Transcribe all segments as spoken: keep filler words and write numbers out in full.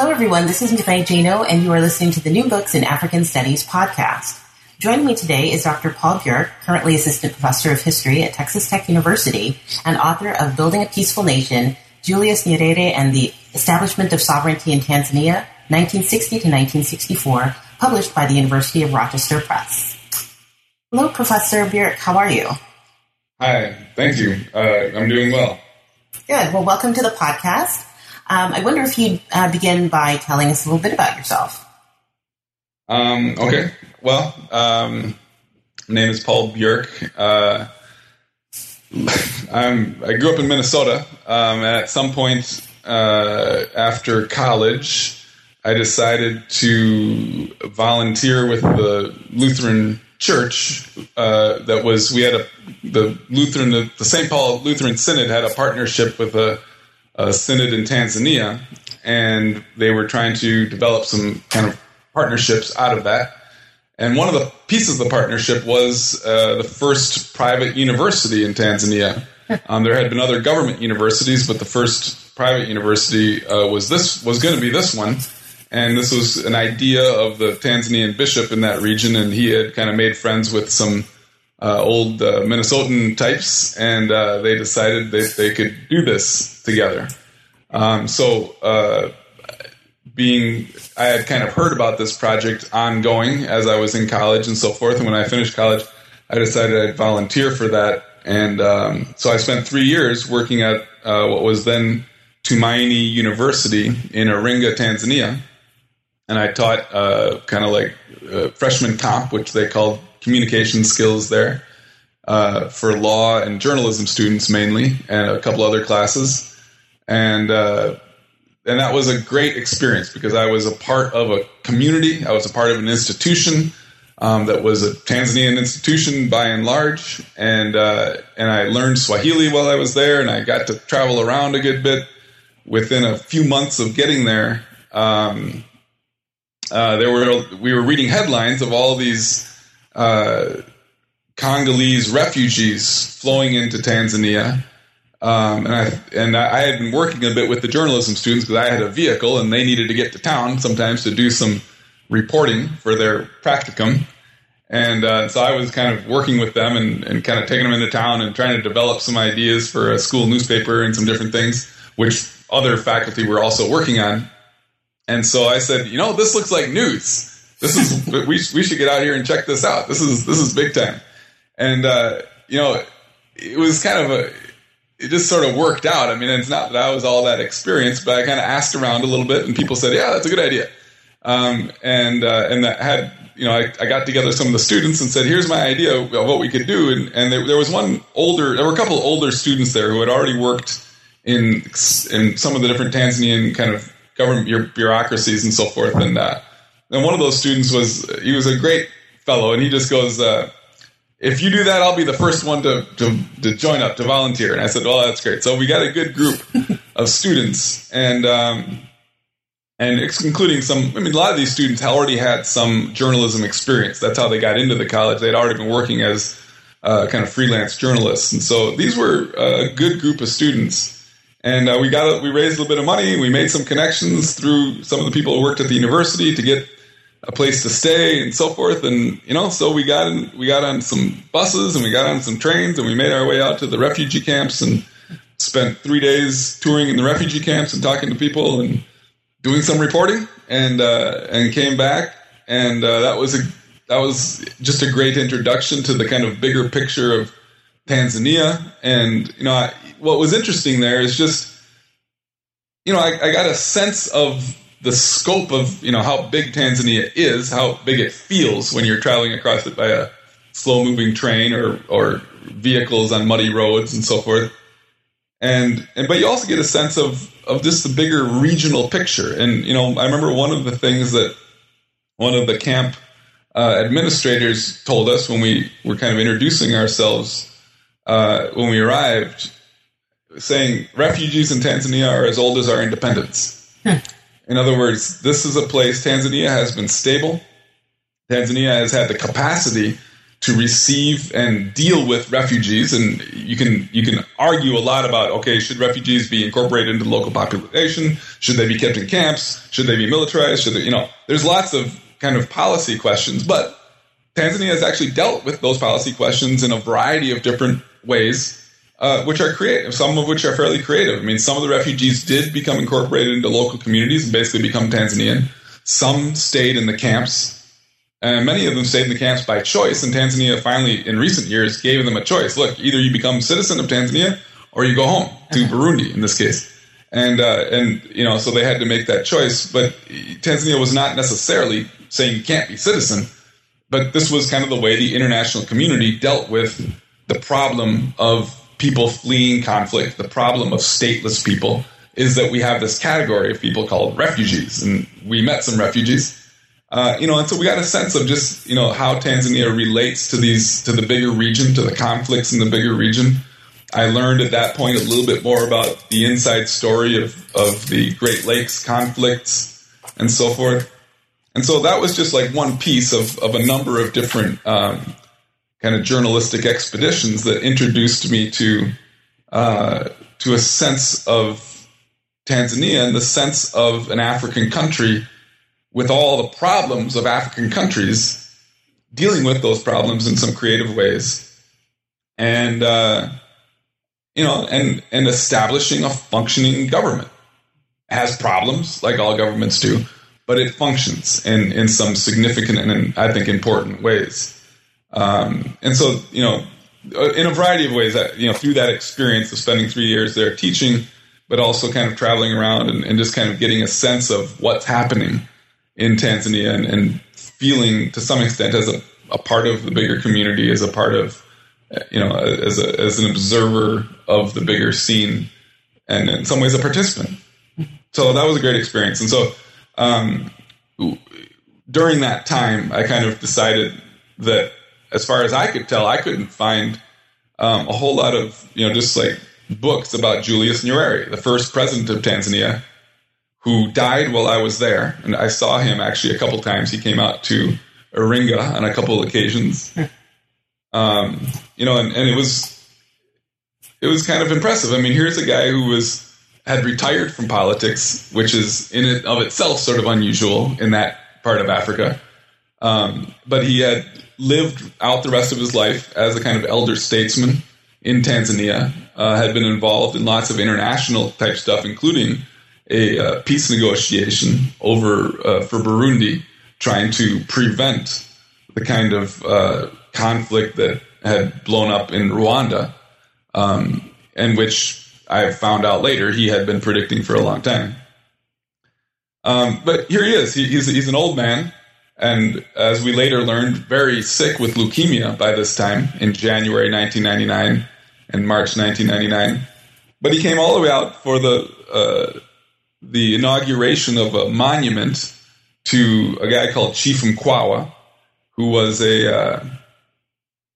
Hello, everyone. This is Nikhai Jaino, and you are listening to the New Books in African Studies podcast. Joining me today is Doctor Paul Bjerk, currently Assistant Professor of History at Texas Tech University and author of Building a Peaceful Nation, Julius Nyerere and the Establishment of Sovereignty in Tanzania, nineteen sixty to nineteen sixty-four, published by the University of Rochester Press. Hello, Professor Bjerk. How are you? Hi. Thank you. Uh, I'm doing well. Good. Well, welcome to the podcast. Um, I wonder if you'd uh, begin by telling us a little bit about yourself. Um, okay. Well, um, my name is Paul Bjerk. Uh, I'm, I grew up in Minnesota. Um, and at some point uh, after college, I decided to volunteer with the Lutheran Church. Uh, that was we had a the Lutheran the, the Saint Paul Lutheran Synod had a partnership with a. a synod in Tanzania, and they were trying to develop some kind of partnerships out of that. And one of the pieces of the partnership was uh, the first private university in Tanzania. Um, there had been other government universities, but the first private university uh, was this was going to be this one. And this was an idea of the Tanzanian bishop in that region, and he had kind of made friends with some Uh, old uh, Minnesotan types, and uh, they decided that they could do this together. Um, so, uh, being I had kind of heard about this project ongoing as I was in college and so forth. And when I finished college, I decided I'd volunteer for that. And um, so I spent three years working at uh, what was then Tumaini University in Iringa, Tanzania, and I taught uh, kind of like uh, freshman comp, which they called communication skills there uh, for law and journalism students mainly, and a couple other classes. And uh, and that was a great experience because I was a part of a community. I was a part of an institution um, that was a Tanzanian institution by and large. And, uh, and I learned Swahili while I was there, and I got to travel around a good bit. Within a few months of getting there, um, uh, there were we were reading headlines of all these Uh, Congolese refugees flowing into Tanzania, um, and I and I had been working a bit with the journalism students because I had a vehicle and they needed to get to town sometimes to do some reporting for their practicum, and uh, so I was kind of working with them and, and kind of taking them into town and trying to develop some ideas for a school newspaper and some different things, which other faculty were also working on. And so I said, you know, this looks like news. This is we we should get out here and check this out. This is this is big time, and uh, you know, it was kind of a it just sort of worked out. I mean, it's not that I was all that experienced, but I kind of asked around a little bit, and people said, "Yeah, that's a good idea." Um, and uh, and that had you know, I, I got together some of the students and said, "Here's my idea of what we could do." And, and there, there was one older, there were a couple older students there who had already worked in in some of the different Tanzanian kind of government bureaucracies and so forth, and. Uh, And one of those students was, he was a great fellow, and he just goes, uh, if you do that, I'll be the first one to, to, to join up, to volunteer. And I said, well, that's great. So we got a good group of students, and um, and including some, I mean, a lot of these students already had some journalism experience. That's how they got into the college. They'd already been working as uh, kind of freelance journalists. And so these were a good group of students. And uh, we got a, we raised a little bit of money. We made some connections through some of the people who worked at the university to get a place to stay and so forth. And, you know, so we got in, we got on some buses and we got on some trains and we made our way out to the refugee camps and spent three days touring in the refugee camps and talking to people and doing some reporting and, uh, and came back. And, uh, that was a, that was just a great introduction to the kind of bigger picture of Tanzania. And, you know, I, what was interesting there is just, you know, I, I got a sense of the scope of, you know, how big Tanzania is, how big it feels when you're traveling across it by a slow-moving train or, or vehicles on muddy roads and so forth. And, and but you also get a sense of, of just the bigger regional picture. And, you know, I remember one of the things that one of the camp uh, administrators told us when we were kind of introducing ourselves uh, when we arrived, saying refugees in Tanzania are as old as our independence. Hmm. In other words, this is a place, Tanzania has been stable. Tanzania has had the capacity to receive and deal with refugees, and you can you can argue a lot about, okay, should refugees be incorporated into the local population? Should they be kept in camps? Should they be militarized? Should they, you know, there's lots of kind of policy questions, but Tanzania has actually dealt with those policy questions in a variety of different ways, uh, which are creative, some of which are fairly creative. I mean, some of the refugees did become incorporated into local communities and basically become Tanzanian. Some stayed in the camps. And many of them stayed in the camps by choice, and Tanzania finally, in recent years, gave them a choice. Look, either you become a citizen of Tanzania or you go home to Burundi, in this case. And, uh, and you know, so they had to make that choice. But Tanzania was not necessarily saying you can't be citizen, but this was kind of the way the international community dealt with the problem of people fleeing conflict, the problem of stateless people, is that we have this category of people called refugees. And we met some refugees. Uh, you know, and so we got a sense of just, you know, how Tanzania relates to these, to the bigger region, to the conflicts in the bigger region. I learned at that point a little bit more about the inside story of, of the Great Lakes conflicts and so forth. And so that was just like one piece of, of a number of different um, kind of journalistic expeditions that introduced me to uh, to a sense of Tanzania and the sense of an African country with all the problems of African countries, dealing with those problems in some creative ways. And, uh, you know, and, and establishing a functioning government. It has problems, like all governments do, but it functions in, in some significant and, in, I think, important ways. Um, and so, you know, in a variety of ways, you know, through that experience of spending three years there teaching, but also kind of traveling around and, and just kind of getting a sense of what's happening in Tanzania and, and feeling to some extent as a, a part of the bigger community, as a part of, you know, as a, as an observer of the bigger scene and in some ways a participant. So that was a great experience. And so um, during that time, I kind of decided that as far as I could tell, I couldn't find um, a whole lot of, you know, just like books about Julius Nyerere, the first president of Tanzania, who died while I was there. And I saw him actually a couple times. He came out to Iringa on a couple occasions. Um, you know, and, and it was it was kind of impressive. I mean, here's a guy who was had retired from politics, which is in and of itself sort of unusual in that part of Africa. Um, but he had lived out the rest of his life as a kind of elder statesman in Tanzania, uh, had been involved in lots of international type stuff, including a uh, peace negotiation over uh, for Burundi, trying to prevent the kind of uh, conflict that had blown up in Rwanda, um, and which I found out later he had been predicting for a long time. Um, but here he is. He, he's, he's an old man, and as we later learned, very sick with leukemia by this time in January nineteen ninety-nine and March nineteen ninety-nine. But he came all the way out for the... Uh, the inauguration of a monument to a guy called Chief Mkwawa, who was a uh,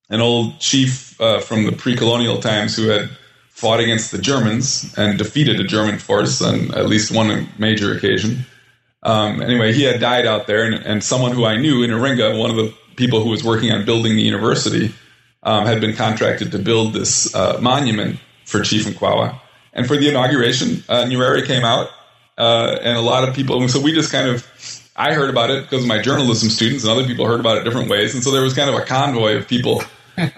an old chief uh, from the pre-colonial times who had fought against the Germans and defeated a German force on at least one major occasion. Um, anyway, he had died out there, and, and someone who I knew in Orynga, one of the people who was working on building the university, um, had been contracted to build this uh, monument for Chief Mkwawa. And for the inauguration, uh, Nyerere came out. Uh, and a lot of people, so we just kind of, I heard about it because of my journalism students, and other people heard about it different ways. And so there was kind of a convoy of people,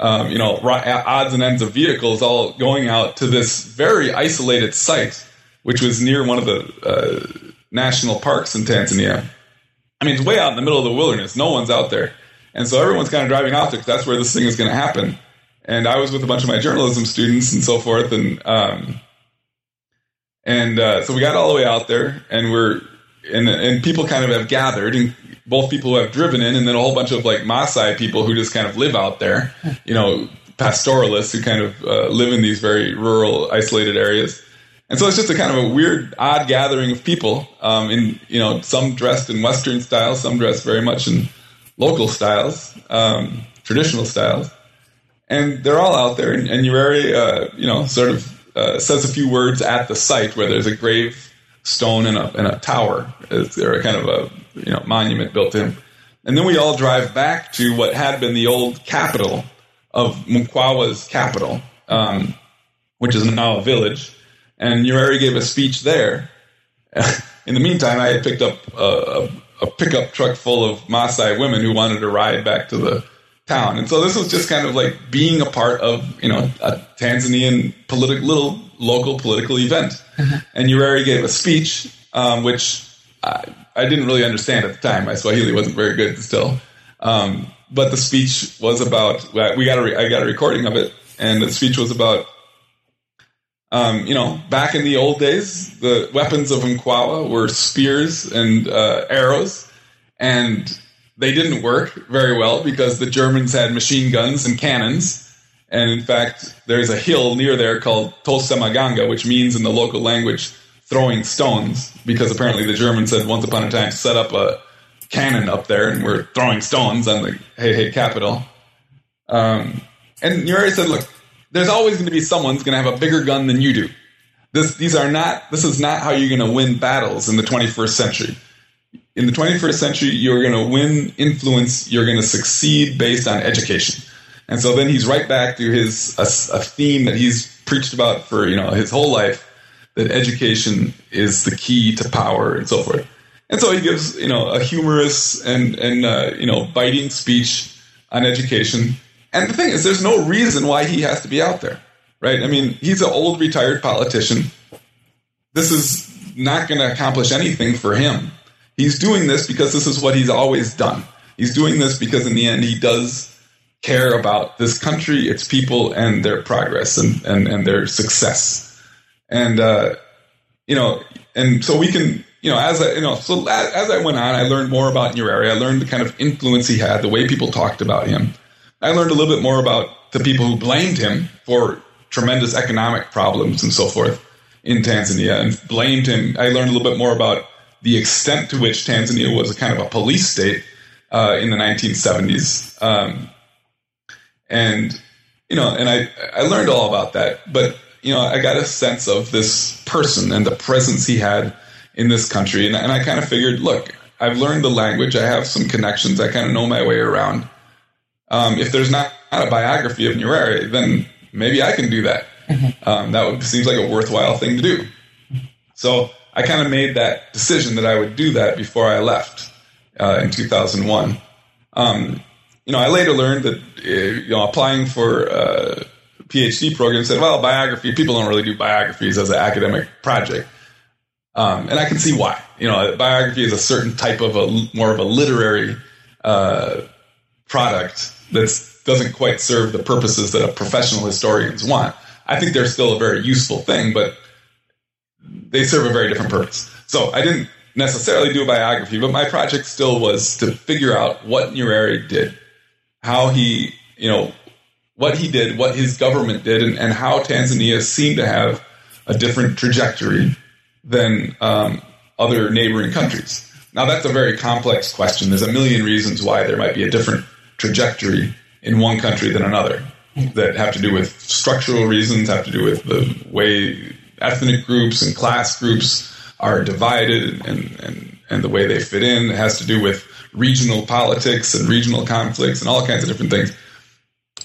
um, you know, odds and ends of vehicles all going out to this very isolated site, which was near one of the uh, national parks in Tanzania. I mean, it's way out in the middle of the wilderness. No one's out there. And so everyone's kind of driving out there because that's where this thing is going to happen. And I was with a bunch of my journalism students and so forth. And, um, And uh, so we got all the way out there, and we're and and people kind of have gathered, and both people who have driven in, and then a whole bunch of like Maasai people who just kind of live out there, you know, pastoralists who kind of uh, live in these very rural, isolated areas. And so it's just a kind of a weird, odd gathering of people. Um, in you know, some dressed in Western styles, some dressed very much in local styles, um, traditional styles, and they're all out there. And, and Nyerere, uh, you know, sort of uh, says a few words at the site where there's a grave stone and a and a tower. It's, they're a kind of a you know monument built in. And then we all drive back to what had been the old capital of Mkwawa's capital, um, which is now a village. And Nyerere gave a speech there. In the meantime, I had picked up a, a pickup truck full of Maasai women who wanted to ride back to the town. And so this was just kind of like being a part of, you know, a Tanzanian politi- little local political event. And Nyerere gave a speech, um, which I, I didn't really understand at the time. My Swahili wasn't very good still. Um, but the speech was about, we got a re- I got a recording of it, and the speech was about, Um, you know, back in the old days, the weapons of Mkwawa were spears and uh, arrows, and they didn't work very well because the Germans had machine guns and cannons. And in fact, there's a hill near there called Tosemaganga, which means in the local language, throwing stones, because apparently the Germans had once upon a time set up a cannon up there and were throwing stones on the Hey Hey capital. Um, and Nyerere said, look, there's always going to be someone's going to have a bigger gun than you do. This, these are not. This is not how you're going to win battles in the twenty-first century. In the twenty-first century, you're going to win influence. You're going to succeed based on education. And so then he's right back to his a, a theme that he's preached about for you know his whole life, that education is the key to power and so forth. And so he gives you know a humorous and and uh, you know biting speech on education. And the thing is, there's no reason why he has to be out there, right? I mean, he's an old retired politician. This is not going to accomplish anything for him. He's doing this because this is what he's always done. He's doing this because in the end, he does care about this country, its people, and their progress and, and, and their success. And, uh, you know, and so we can, you know, as I, you know, so as, as I went on, I learned more about Nyerere. I learned the kind of influence he had, the way people talked about him. I learned a little bit more about the people who blamed him for tremendous economic problems and so forth in Tanzania and blamed him. I learned a little bit more about the extent to which Tanzania was a kind of a police state uh, in the nineteen seventies. Um, and, you know, and I, I learned all about that. But, you know, I got a sense of this person and the presence he had in this country. And, and I kind of figured, look, I've learned the language. I have some connections. I kind of know my way around. Um, if there's not a biography of Nyerere, then maybe I can do that. Um, that would, seems like a worthwhile thing to do. So I kind of made that decision that I would do that before I left uh, in two thousand one. Um, you know, I later learned that uh, you know applying for uh, PhD programs said, well, biography, people don't really do biographies as an academic project. Um, and I can see why. You know, biography is a certain type of a more of a literary uh, product that doesn't quite serve the purposes that a professional historians want. I think they're still a very useful thing, but they serve a very different purpose. So I didn't necessarily do a biography, but my project still was to figure out what Nyerere did, how he, you know, what he did, what his government did, and, and how Tanzania seemed to have a different trajectory than um, other neighboring countries. Now, that's a very complex question. There's a million reasons why there might be a different trajectory in one country than another that have to do with structural reasons, have to do with the way ethnic groups and class groups are divided and, and, and the way they fit in. It has to do with regional politics and regional conflicts and all kinds of different things.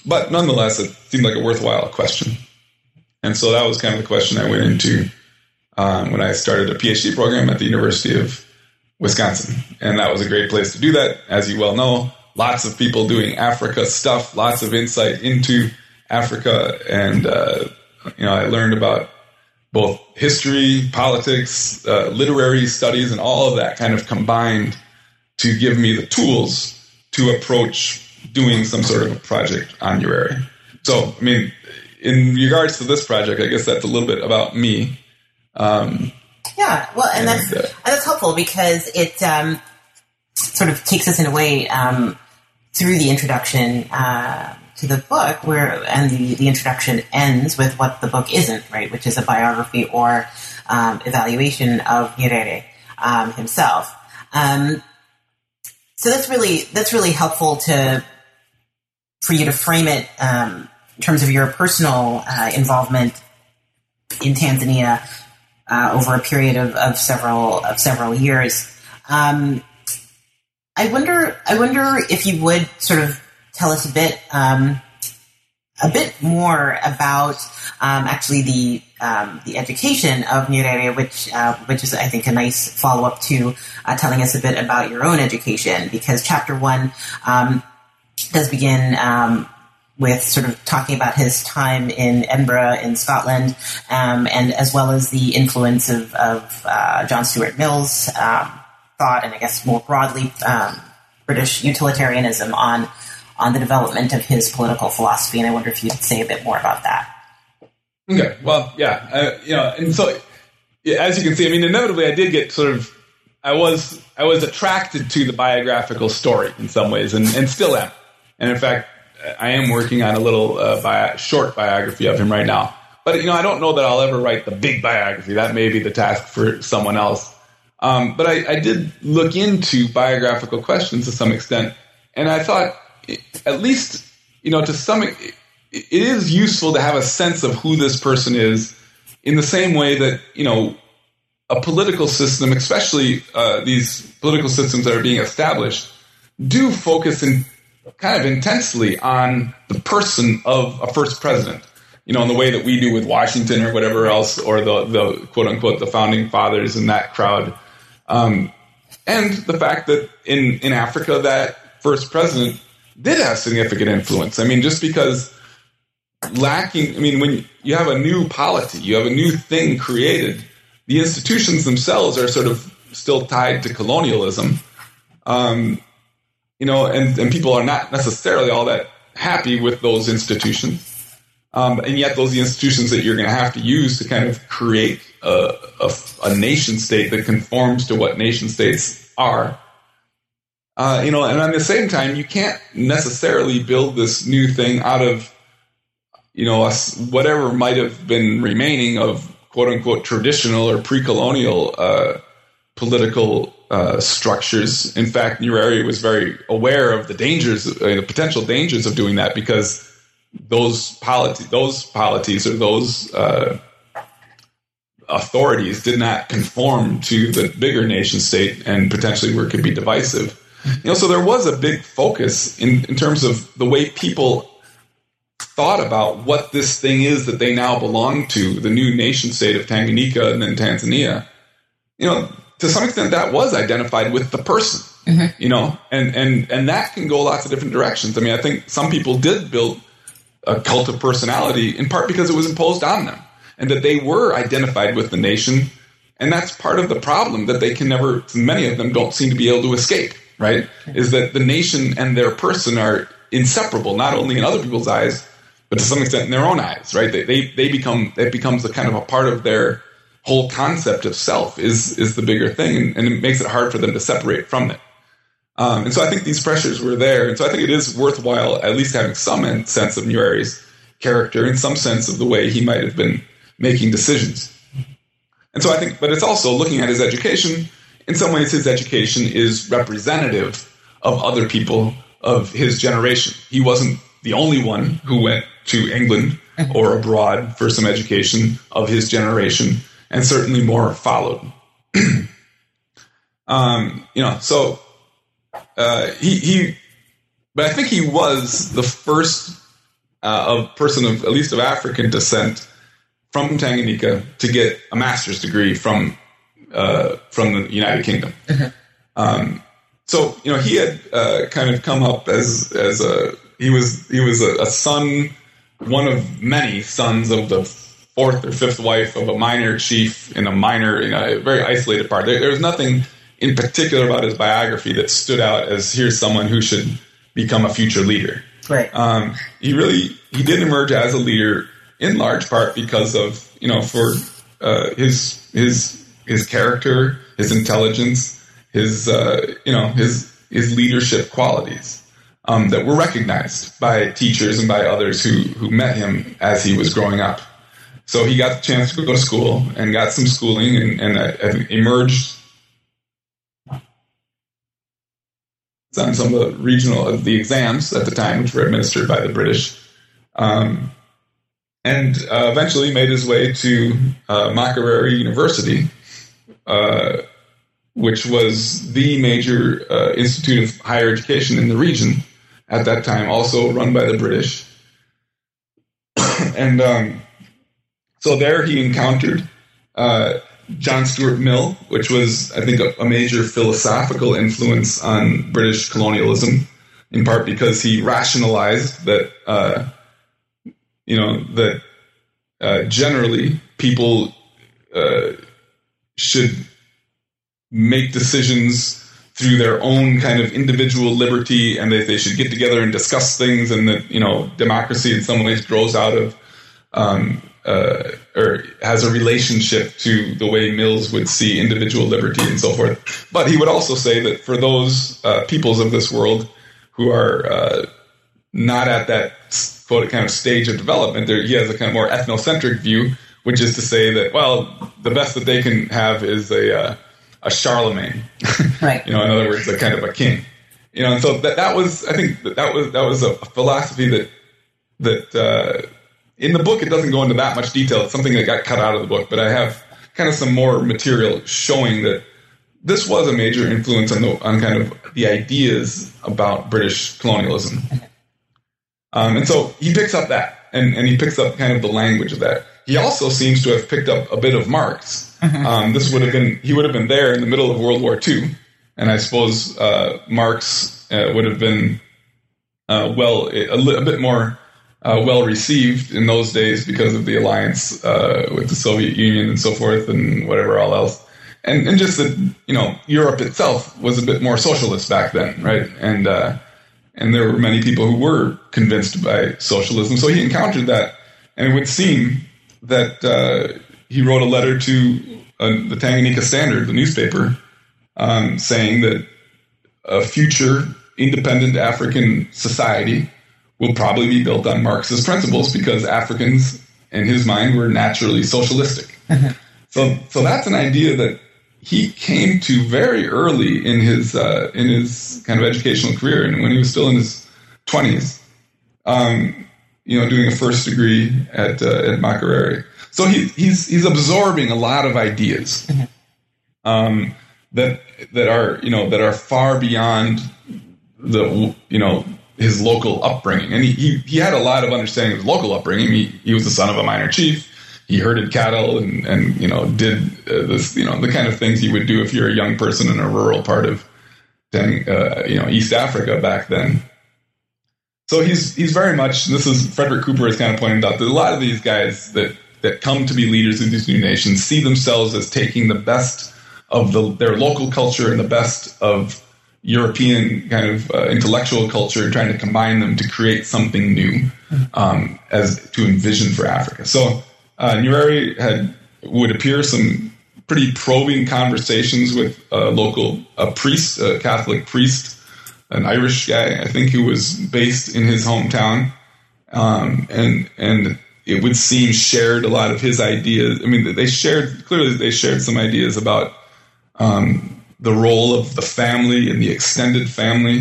But nonetheless, it seemed like a worthwhile question. And so that was kind of the question I went into um, when I started a PhD program at the University of Wisconsin. And that was a great place to do that, as you well know. Lots of people doing Africa stuff, lots of insight into Africa. And, uh, you know, I learned about both history, politics, uh, literary studies, and all of that kind of combined to give me the tools to approach doing some sort of a project on Nyerere. So, I mean, in regards to this project, I guess that's a little bit about me. Um, yeah, well, and, and that's uh, and that's helpful because it... Um sort of takes us in a way um, through the introduction uh, to the book, where and the, the introduction ends with what the book isn't, right, which is a biography or um, evaluation of Nyerere um, himself. Um, so that's really that's really helpful to for you to frame it um, in terms of your personal uh, involvement in Tanzania uh, over a period of, of several of several years. Um, I wonder. I wonder if you would sort of tell us a bit, um, a bit more about um, actually the um, the education of Nyerere, which uh, which is, I think, a nice follow up to uh, telling us a bit about your own education, because chapter one um, does begin um, with sort of talking about his time in Edinburgh in Scotland, um, and as well as the influence of, of uh, John Stuart Mill's Um, thought, and I guess more broadly, um, British utilitarianism on on the development of his political philosophy. And I wonder if you could say a bit more about that. Okay. Well, yeah. I, you know, and so yeah, as you can see, I mean, inevitably, I did get sort of, I was I was attracted to the biographical story in some ways, and, and still am. And in fact, I am working on a little uh, bio, short biography of him right now. But you know, I don't know that I'll ever write the big biography. That may be the task for someone else. Um, but I, I did look into biographical questions to some extent, and I thought, at least, you know, to some, it, it is useful to have a sense of who this person is, in the same way that, you know, a political system, especially uh, these political systems that are being established, do focus in kind of intensely on the person of a first president, you know, in the way that we do with Washington or whatever else, or the, the quote unquote, the founding fathers and that crowd. Um, and the fact that in, in Africa, that first president did have significant influence. I mean, just because lacking, I mean, when you have a new polity, you have a new thing created, the institutions themselves are sort of still tied to colonialism, um, you know, and, and people are not necessarily all that happy with those institutions. Um, and yet those are the institutions that you're going to have to use to kind of create a, a, a nation state that conforms to what nation states are. Uh, you know, and at the same time, you can't necessarily build this new thing out of, you know, a, whatever might have been remaining of quote unquote traditional or pre-colonial uh, political uh, structures. In fact, Nyerere was very aware of the dangers, uh, the potential dangers of doing that, because those polity, those polities or those uh, authorities did not conform to the bigger nation state, and potentially where it could be divisive. You know, so there was a big focus in, in terms of the way people thought about what this thing is that they now belong to, the new nation state of Tanganyika and then Tanzania. You know, to some extent that was identified with the person, mm-hmm. you know, and, and, and that can go lots of different directions. I mean, I think some people did build a cult of personality, in part because it was imposed on them, and that they were identified with the nation. And that's part of the problem that they can never, many of them don't seem to be able to escape, right? Is that the nation and their person are inseparable, not only in other people's eyes, but to some extent in their own eyes, right? They, they, they become, it becomes a kind of a part of their whole concept of self is, is the bigger thing. And it makes it hard for them to separate from it. Um, and so I think these pressures were there. And so I think it is worthwhile at least having some sense of Nyerere's character and some sense of the way he might have been making decisions. And so I think, but it's also looking at his education. In some ways, his education is representative of other people of his generation. He wasn't the only one who went to England or abroad for some education of his generation, and certainly more followed. um, you know, so... Uh, he, he, but I think he was the first uh, of person of at least of African descent from Tanganyika to get a master's degree from uh, from the United Kingdom. Um, so you know he had uh, kind of come up as as a he was he was a, a son, one of many sons of the fourth or fifth wife of a minor chief in a minor in a very isolated part. There, there was nothing in particular about his biography that stood out as here's someone who should become a future leader. Right. Um, he really, he did emerge as a leader in large part because of, you know, for uh, his, his, his character, his intelligence, his, uh, you know, his, his leadership qualities. um, that were recognized by teachers and by others who, who met him as he was growing up. So he got the chance to go to school and got some schooling and, and, uh, and emerged. It's on some of the regional of the exams at the time, which were administered by the British. Um, and uh, eventually made his way to uh, Makerere University, uh, which was the major uh, institute of higher education in the region at that time, also run by the British. and um, so there he encountered uh, John Stuart Mill, which was, I think, a, a major philosophical influence on British colonialism, in part because he rationalized that, uh, you know, that uh, generally people uh, should make decisions through their own kind of individual liberty, and that they should get together and discuss things, and that, you know, democracy in some ways grows out of um, Uh, or has a relationship to the way Mills would see individual liberty and so forth. But he would also say that for those uh, peoples of this world who are uh, not at that quote, kind of stage of development, there, he has a kind of more ethnocentric view, which is to say that, well, the best that they can have is a uh, a Charlemagne, right? You know, in other words, a kind of a king. You know, and so that that was, I think, that, that was that was a philosophy that that. Uh, In the book, it doesn't go into that much detail. It's something that got cut out of the book, but I have kind of some more material showing that this was a major influence on, the, on kind of the ideas about British colonialism. Um, and so he picks up that, and, and he picks up kind of the language of that. He also seems to have picked up a bit of Marx. Um, this would have been he would have been there in the middle of World War Two, and I suppose uh, Marx uh, would have been uh, well a, a bit more. Uh, well received in those days because of the alliance uh, with the Soviet Union and so forth, and whatever all else, and and just that, you know, Europe itself was a bit more socialist back then, right? And uh, and there were many people who were convinced by socialism, so he encountered that, and it would seem that uh, he wrote a letter to uh, the Tanganyika Standard, the newspaper, um, saying that a future independent African society will probably be built on Marx's principles because Africans, in his mind, were naturally socialistic. so, so that's an idea that he came to very early in his uh, in his kind of educational career, and when he was still in his twenties, um, you know, doing a first degree at uh, at Makerere. So he, he's he's absorbing a lot of ideas um, that that are you know that are far beyond the you know. his local upbringing. And he, he, he had a lot of understanding of his local upbringing. He, he was the son of a minor chief. He herded cattle and, and you know, did uh, this, you know, the kind of things you would do if you're a young person in a rural part of, uh, you know, East Africa back then. So he's, he's very much, this is Frederick Cooper has kind of pointed out that a lot of these guys that, that come to be leaders of these new nations see themselves as taking the best of the, their local culture and the best of European kind of uh, intellectual culture, trying to combine them to create something new um, as to envision for Africa. So uh, Nyerere had would appear some pretty probing conversations with a local a priest, a Catholic priest, an Irish guy, I think, who was based in his hometown, um, and and it would seem shared a lot of his ideas. I mean, they shared clearly they shared some ideas about. Um, the role of the family and the extended family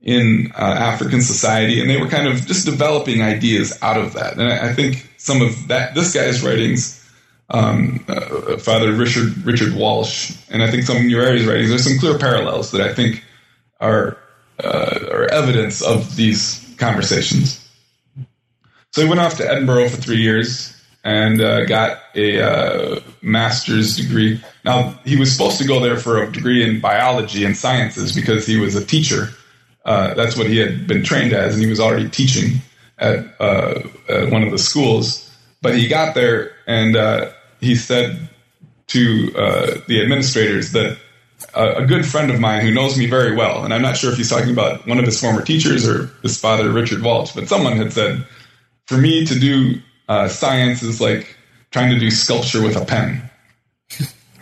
in uh, African society. And they were kind of just developing ideas out of that. And I, I think some of that, this guy's writings, um, uh, Father Richard, Richard Walsh, and I think some of Nyerere's writings, there's some clear parallels that I think are, uh, are evidence of these conversations. So he went off to Edinburgh for three years and uh, got a uh, master's degree. Now, he was supposed to go there for a degree in biology and sciences because he was a teacher. Uh, that's what he had been trained as, and he was already teaching at, uh, at one of the schools. But he got there, and uh, he said to uh, the administrators that uh, a good friend of mine who knows me very well, and I'm not sure if he's talking about one of his former teachers or his father, Richard Walsh, but someone had said, for me to do uh, science is like trying to do sculpture with a pen.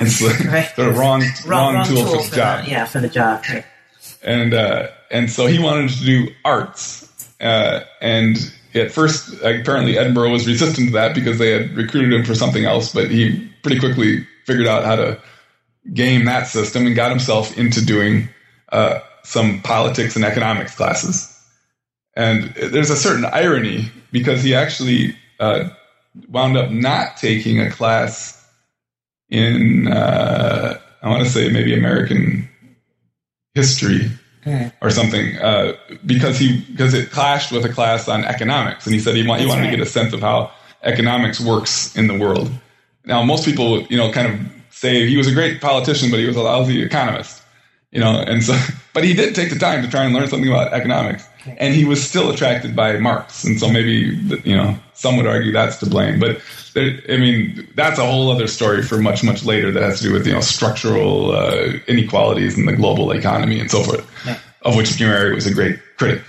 It's like right. sort of wrong, wrong, wrong tool, tool for the job. For the, yeah, for the job. Right. And uh, and so he wanted to do arts. Uh, and at first, apparently Edinburgh was resistant to that because they had recruited him for something else. But he pretty quickly figured out how to game that system and got himself into doing uh, some politics and economics classes. And there's a certain irony because he actually uh, wound up not taking a class in, uh, I want to say maybe American history or something, uh, because he because it clashed with a class on economics, and he said he, want, he wanted right. to get a sense of how economics works in the world. Now, most people, you know, kind of say he was a great politician, but he was a lousy economist, you know, and so. But he did take the time to try and learn something about economics, and he was still attracted by Marx, and so maybe you know some would argue that's to blame. But there, I mean, that's a whole other story for much, much later that has to do with you know structural uh, inequalities in the global economy and so forth. Yeah. Of which Nyerere was a great critic.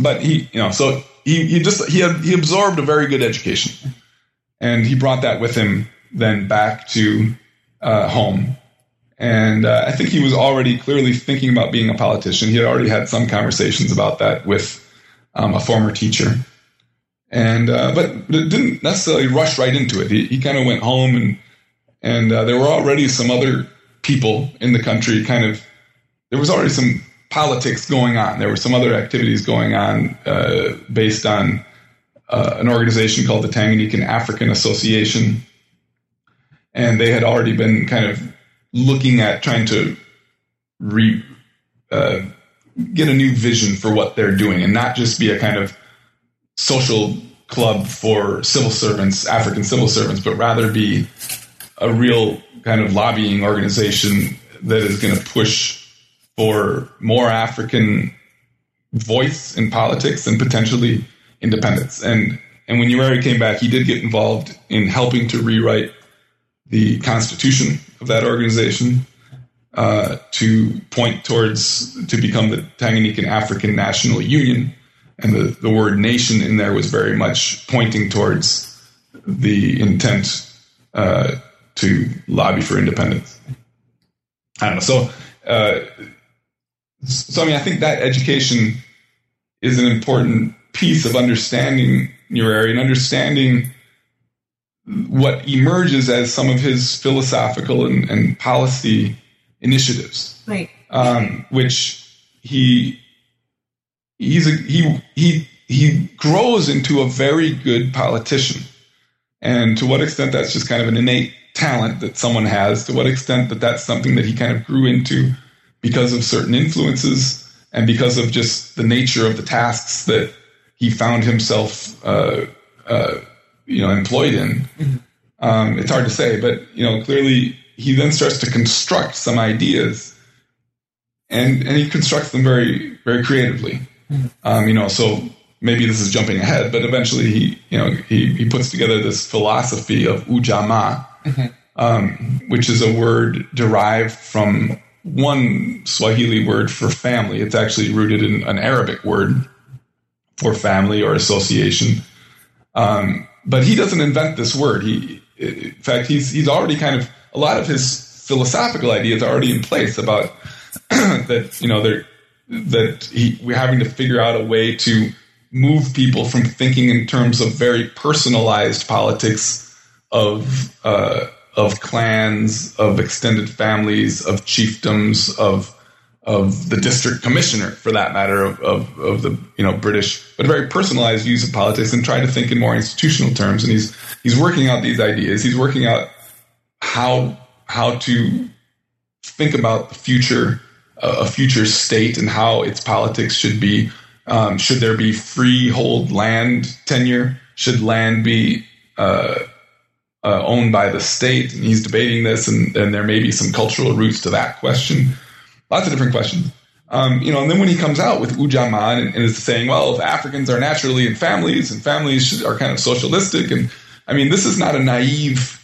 But he, you know, so he, he just, he, had, he absorbed a very good education. And he brought that with him then back to uh, home. And uh, I think he was already clearly thinking about being a politician. He had already had some conversations about that with um, a former teacher. And, uh, but didn't necessarily rush right into it. He, he kind of went home and, and uh, there were already some other people in the country kind of, there was already some politics going on. There were some other activities going on uh, based on uh, an organization called the Tanganyika African Association. And they had already been kind of looking at trying to re, uh, get a new vision for what they're doing and not just be a kind of social club for civil servants, African civil servants, but rather be a real kind of lobbying organization that is going to push for more African voice in politics and potentially independence. And and when Nyerere came back, he did get involved in helping to rewrite the constitution of that organization uh, to point towards, to become the Tanganyikan African National Union. And the, the word nation in there was very much pointing towards the intent uh, to lobby for independence. I don't know. So, uh, So, I mean, I think that education is an important piece of understanding Nyerere and understanding what emerges as some of his philosophical and, and policy initiatives, right? Um, which he he's a, he he he grows into a very good politician, and to what extent that's just kind of an innate talent that someone has, to what extent that that's something that he kind of grew into because of certain influences and because of just the nature of the tasks that he found himself, uh, uh, you know, employed in. Um, it's hard to say, but, you know, clearly he then starts to construct some ideas and, and he constructs them very, very creatively. Um, you know, so maybe this is jumping ahead, but eventually he, you know, he, he puts together this philosophy of Ujamaa, um, which is a word derived from one Swahili word for family. It's actually rooted in an Arabic word for family or association. Um, but he doesn't invent this word. He, in fact, he's he's already kind of, a lot of his philosophical ideas are already in place about that, you know, they're, that he, we're having to figure out a way to move people from thinking in terms of very personalized politics of, uh, of clans, of extended families, of chiefdoms, of of the district commissioner, for that matter, of, of, of the you know British, but a very personalized use of politics, and try to think in more institutional terms. And he's he's working out these ideas. He's working out how how to think about the future, uh, a future state, and how its politics should be. Um, should there be freehold land tenure? Should land be uh, Uh, owned by the state, and he's debating this, and, and there may be some cultural roots to that question. Lots of different questions. Um, you know, and then when he comes out with Ujamaa and, and is saying, well, if Africans are naturally in families, and families should, are kind of socialistic, and I mean, this is not a naive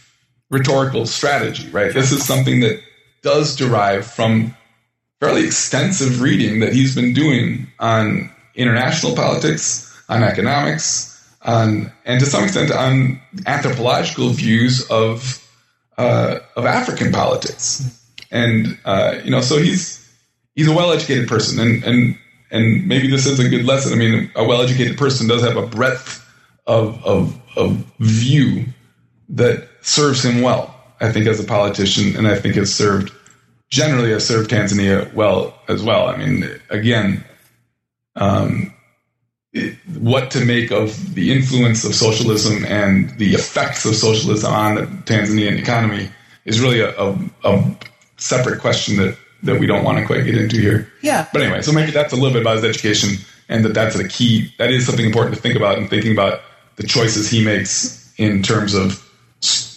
rhetorical strategy, right? This is something that does derive from fairly extensive reading that he's been doing on international politics, on economics, Um, and to some extent on anthropological views of uh, of African politics. And, uh, you know, so he's, he's a well-educated person, and and and maybe this is a good lesson. I mean, a well-educated person does have a breadth of of of view that serves him well, I think, as a politician, and I think has served generally has served Tanzania well as well. I mean, again, um, it, what to make of the influence of socialism and the effects of socialism on the Tanzanian economy is really a, a, a separate question that, that we don't want to quite get into here. Yeah. But anyway, so maybe that's a little bit about his education, and that that's a key, that is something important to think about in thinking about the choices he makes in terms of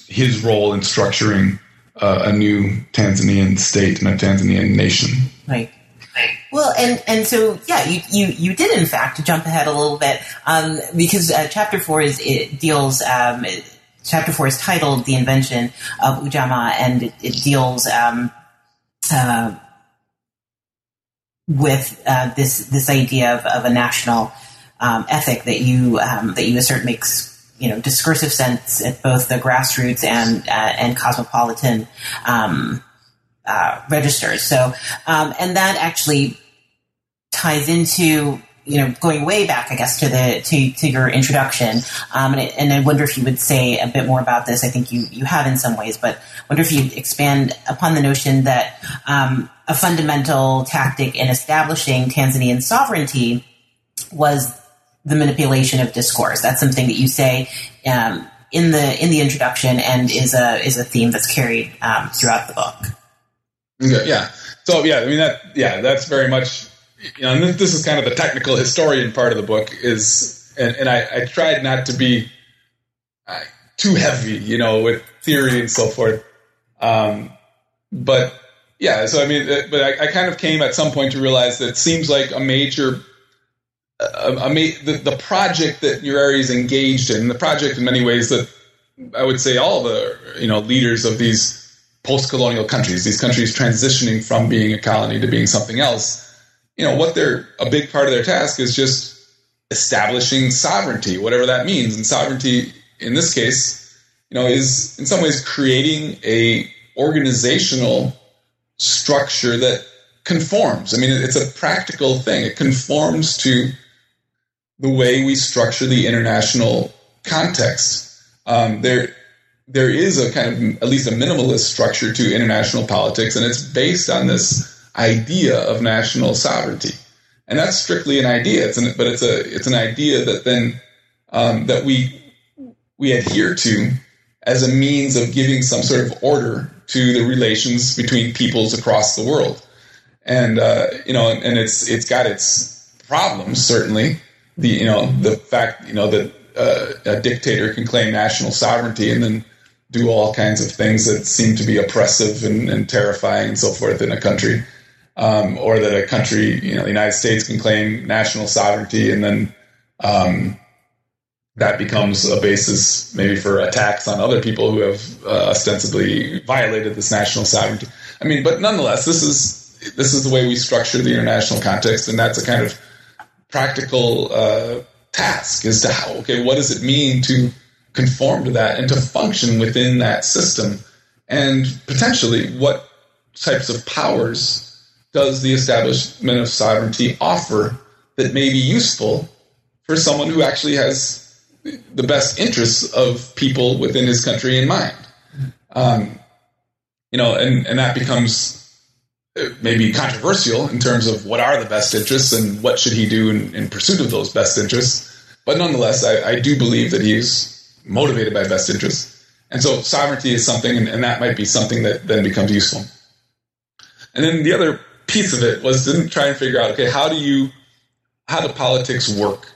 his role in structuring uh, a new Tanzanian state and a Tanzanian nation. Right. Well, and, and so, yeah, you, you, you did, in fact, jump ahead a little bit um, because uh, Chapter four is it deals um, – Chapter four is titled The Invention of Ujamaa, and it, it deals um, uh, with uh, this this idea of, of a national um, ethic that you um, that you assert makes, you know, discursive sense at both the grassroots and uh, and cosmopolitan um, uh, registers. So, um, and that actually ties into, you know, going way back, I guess, to the to, to your introduction, um, and, it, and I wonder if you would say a bit more about this. I think you, you have in some ways, but I wonder if you'd expand upon the notion that um, a fundamental tactic in establishing Tanzanian sovereignty was the manipulation of discourse. That's something that you say um, in the in the introduction, and is a is a theme that's carried um, throughout the book. Okay, yeah. So yeah, I mean that. Yeah, that's very much. You know, and this is kind of the technical historian part of the book is, and, and I, I tried not to be uh, too heavy, you know, with theory and so forth. Um, but yeah, so I mean, but I, I kind of came at some point to realize that it seems like a major, a, a ma- the, the project that Nyerere is engaged in, the project in many ways that I would say all the, you know, leaders of these post-colonial countries, these countries transitioning from being a colony to being something else, you know, what they're, a big part of their task is just establishing sovereignty, whatever that means. And sovereignty, in this case, you know, is in some ways creating a organizational structure that conforms. I mean, it's a practical thing. It conforms to the way we structure the international context. Um, there, there is a kind of, at least a minimalist structure to international politics, and it's based on this idea of national sovereignty, and that's strictly an idea. It's an, but it's a it's an idea that then um, that we we adhere to as a means of giving some sort of order to the relations between peoples across the world. And uh, you know, and, and it's it's got its problems certainly. The you know the fact you know that uh, a dictator can claim national sovereignty and then do all kinds of things that seem to be oppressive and, and terrifying and so forth in a country. Um, or that a country, you know, the United States can claim national sovereignty, and then um, that becomes a basis maybe for attacks on other people who have uh, ostensibly violated this national sovereignty. I mean, but nonetheless, this is this is the way we structure the international context, and that's a kind of practical uh, task as to how, okay, what does it mean to conform to that and to function within that system, and potentially what types of powers does the establishment of sovereignty offer that may be useful for someone who actually has the best interests of people within his country in mind? Um, you know, and, and that becomes maybe controversial in terms of what are the best interests and what should he do in, in pursuit of those best interests. But nonetheless, I, I do believe that he's motivated by best interests. And so sovereignty is something, and, and that might be something that then becomes useful. And then the other piece of it was to try and figure out, okay, how do you, how do politics work?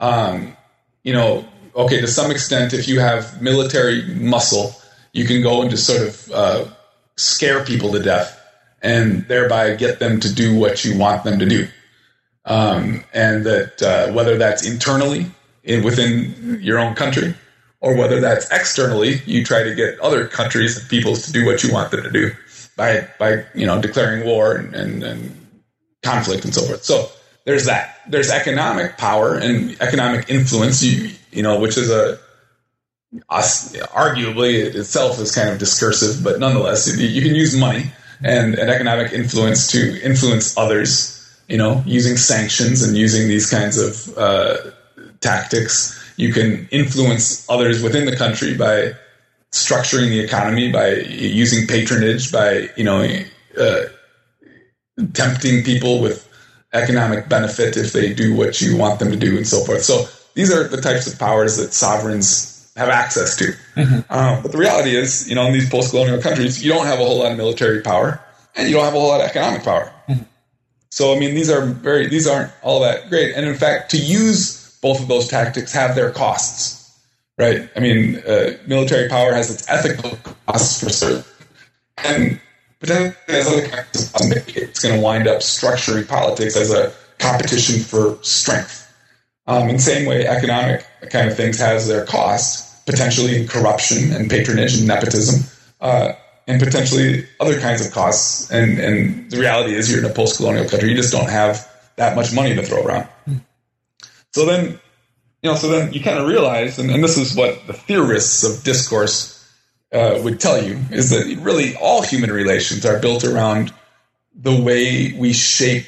Um, you know, okay, to some extent, if you have military muscle, you can go and just sort of uh, scare people to death and thereby get them to do what you want them to do. Um, and that uh, whether that's internally in, within your own country, or whether that's externally, you try to get other countries and peoples to do what you want them to do. By by you know declaring war and, and, and conflict and so forth. So there's that. There's economic power and economic influence. You you know which is a arguably itself is kind of discursive, but nonetheless you can use money and, and economic influence to influence others, you know, using sanctions and using these kinds of uh, tactics. You can influence others within the country by structuring the economy, by using patronage, by, you know, uh, tempting people with economic benefit if they do what you want them to do and so forth. So these are the types of powers that sovereigns have access to. Mm-hmm. Um, but the reality is, you know, in these post-colonial countries, you don't have a whole lot of military power and you don't have a whole lot of economic power. Mm-hmm. So, I mean, these are very, these aren't all that great. And in fact, to use both of those tactics have their costs, right? I mean, uh, military power has its ethical costs for certain. And potentially as other kinds of costs, it's going to wind up structuring politics as a competition for strength. Um, in the same way, economic kind of things has their costs, potentially in corruption and patronage and nepotism, uh, and potentially other kinds of costs. And, and the reality is you're in a post-colonial country. You just don't have that much money to throw around. So then, you know, so then you kind of realize, and, and this is what the theorists of discourse uh, would tell you, is that really all human relations are built around the way we shape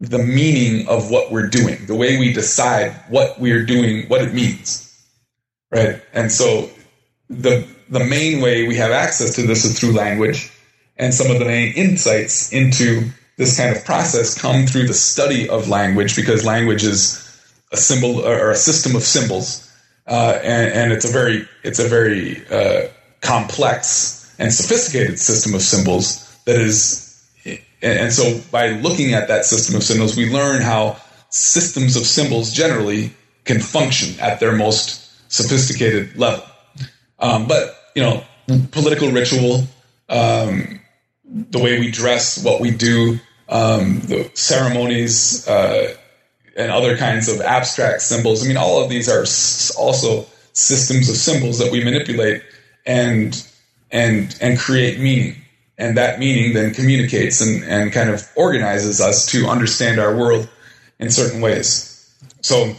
the meaning of what we're doing, the way we decide what we're doing, what it means, right? And so the the main way we have access to this is through language, and some of the main insights into this kind of process come through the study of language, because language is a symbol or a system of symbols, uh, and, and it's a very it's a very uh, complex and sophisticated system of symbols that is. And so by looking at that system of symbols, we learn how systems of symbols generally can function at their most sophisticated level. Um, but, you know, political ritual, um, the way we dress, what we do, um, the ceremonies, uh, and other kinds of abstract symbols. I mean, all of these are also systems of symbols that we manipulate and and and create meaning. And that meaning then communicates and, and kind of organizes us to understand our world in certain ways. So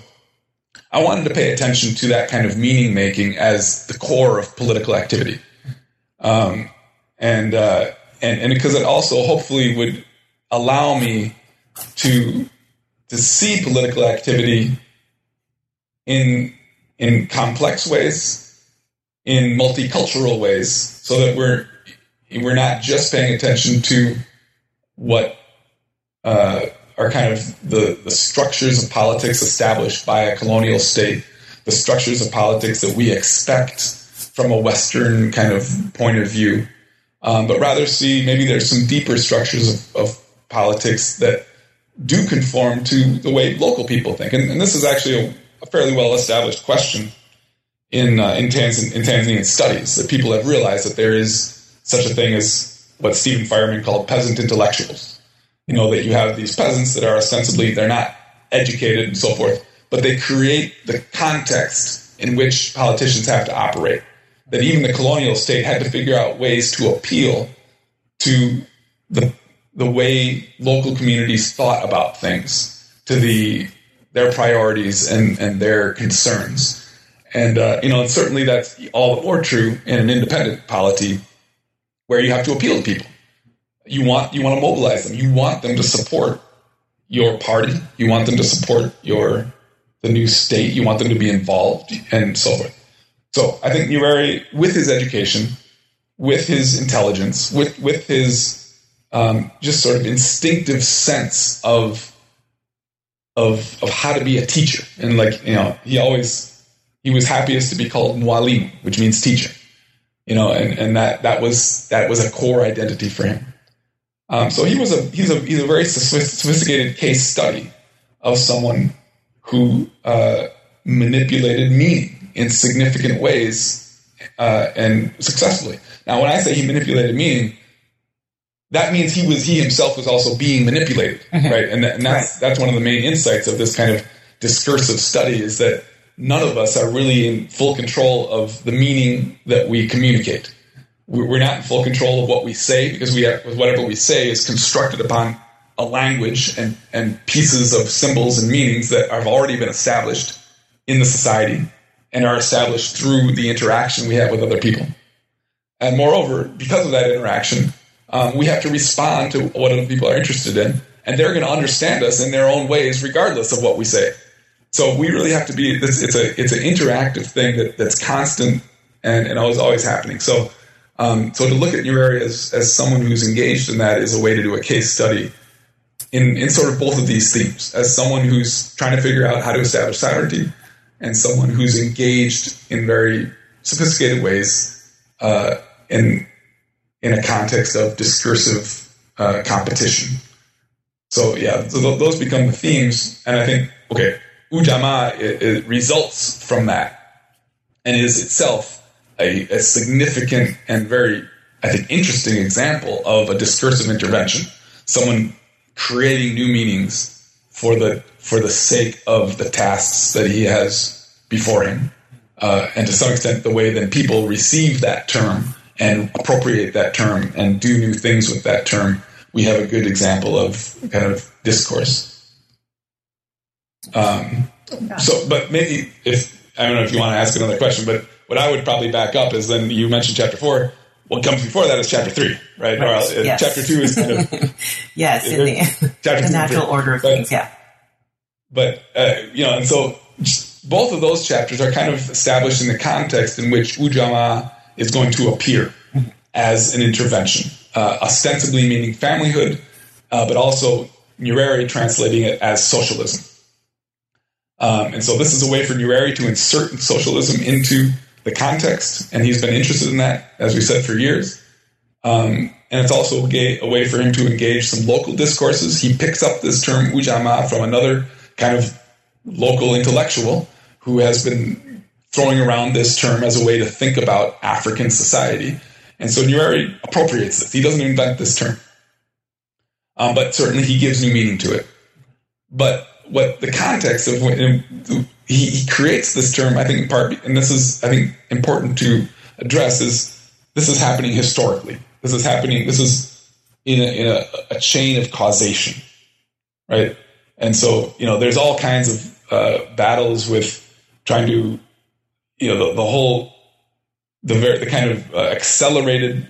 I wanted to pay attention to that kind of meaning making as the core of political activity. Um, and, uh, and, and because it also hopefully would allow me to, to see political activity in, in complex ways, in multicultural ways, so that we're, We're not just paying attention to what uh, are kind of the, the structures of politics established by a colonial state, the structures of politics that we expect from a Western kind of point of view, um, but rather see maybe there's some deeper structures of, of politics that do conform to the way local people think. And, and this is actually a, a fairly well-established question in, uh, in, Tanz- in Tanzanian studies, that people have realized that there is such a thing as what Stephen Fireman called peasant intellectuals. You know, that you have these peasants that are ostensibly, they're not educated and so forth, but they create the context in which politicians have to operate. That even the colonial state had to figure out ways to appeal to the the way local communities thought about things, to the their priorities and, and their concerns. And, uh, you know, and certainly that's all the more true in an independent polity, where you have to appeal to people. You want you want to mobilize them. You want them to support your party. You want them to support your the new state. You want them to be involved and so forth. So I think Nyerere, with his education, with his intelligence, with, with his um, just sort of instinctive sense of, of, of how to be a teacher. And like, you know, he always, he was happiest to be called Mwalimu, which means teacher. You know, and, and that, that was that was a core identity for him. Um, so he was a he's a he's a very sophisticated case study of someone who uh, manipulated meaning in significant ways uh, and successfully. Now, when I say he manipulated meaning, that means he was he himself was also being manipulated, right? And, that, and that's that's one of the main insights of this kind of discursive study, is that none of us are really in full control of the meaning that we communicate. We're not in full control of what we say, because we have, whatever we say is constructed upon a language and, and pieces of symbols and meanings that have already been established in the society and are established through the interaction we have with other people. And moreover, because of that interaction, Um, we have to respond to what other people are interested in, and they're going to understand us in their own ways, regardless of what we say. So we really have to be. This, it's a it's an interactive thing that, that's constant and and always always happening. So um, so to look at your area as, as someone who's engaged in that is a way to do a case study in in sort of both of these themes. As someone who's trying to figure out how to establish sovereignty, and someone who's engaged in very sophisticated ways uh, in in a context of discursive uh, competition. So yeah, so th- those become the themes, and I think okay. Ujamaa it, it results from that and is itself a, a significant and very, I think, interesting example of a discursive intervention. Someone creating new meanings for the for the sake of the tasks that he has before him. Uh, and to some extent, the way that people receive that term and appropriate that term and do new things with that term, we have a good example of kind of discourse. Um, so, but maybe if, I don't know if you want to ask another question, but what I would probably back up is then you mentioned chapter four, what comes before that is chapter three, right? right. Or yes. Chapter two is kind of, yes, in the, the natural three. Order of but, things. Yeah. But, uh, you know, and so both of those chapters are kind of established in the context in which Ujamaa is going to appear as an intervention, uh, ostensibly meaning familyhood, uh, but also Nyerere translating it as socialism. Um, and so this is a way for Nyerere to insert socialism into the context, and he's been interested in that, as we said, for years. Um, and it's also a way for him to engage some local discourses. He picks up this term Ujamaa from another kind of local intellectual who has been throwing around this term as a way to think about African society. And so Nyerere appropriates this. He doesn't invent this term. Um, but certainly he gives new meaning to it. But what the context of when he, he creates this term, I think in part, and this is, I think, important to address is this is happening historically. This is happening. This is in a, in a, a chain of causation, right? And so, you know, there's all kinds of uh, battles with trying to, you know, the, the whole, the very, the kind of uh, accelerated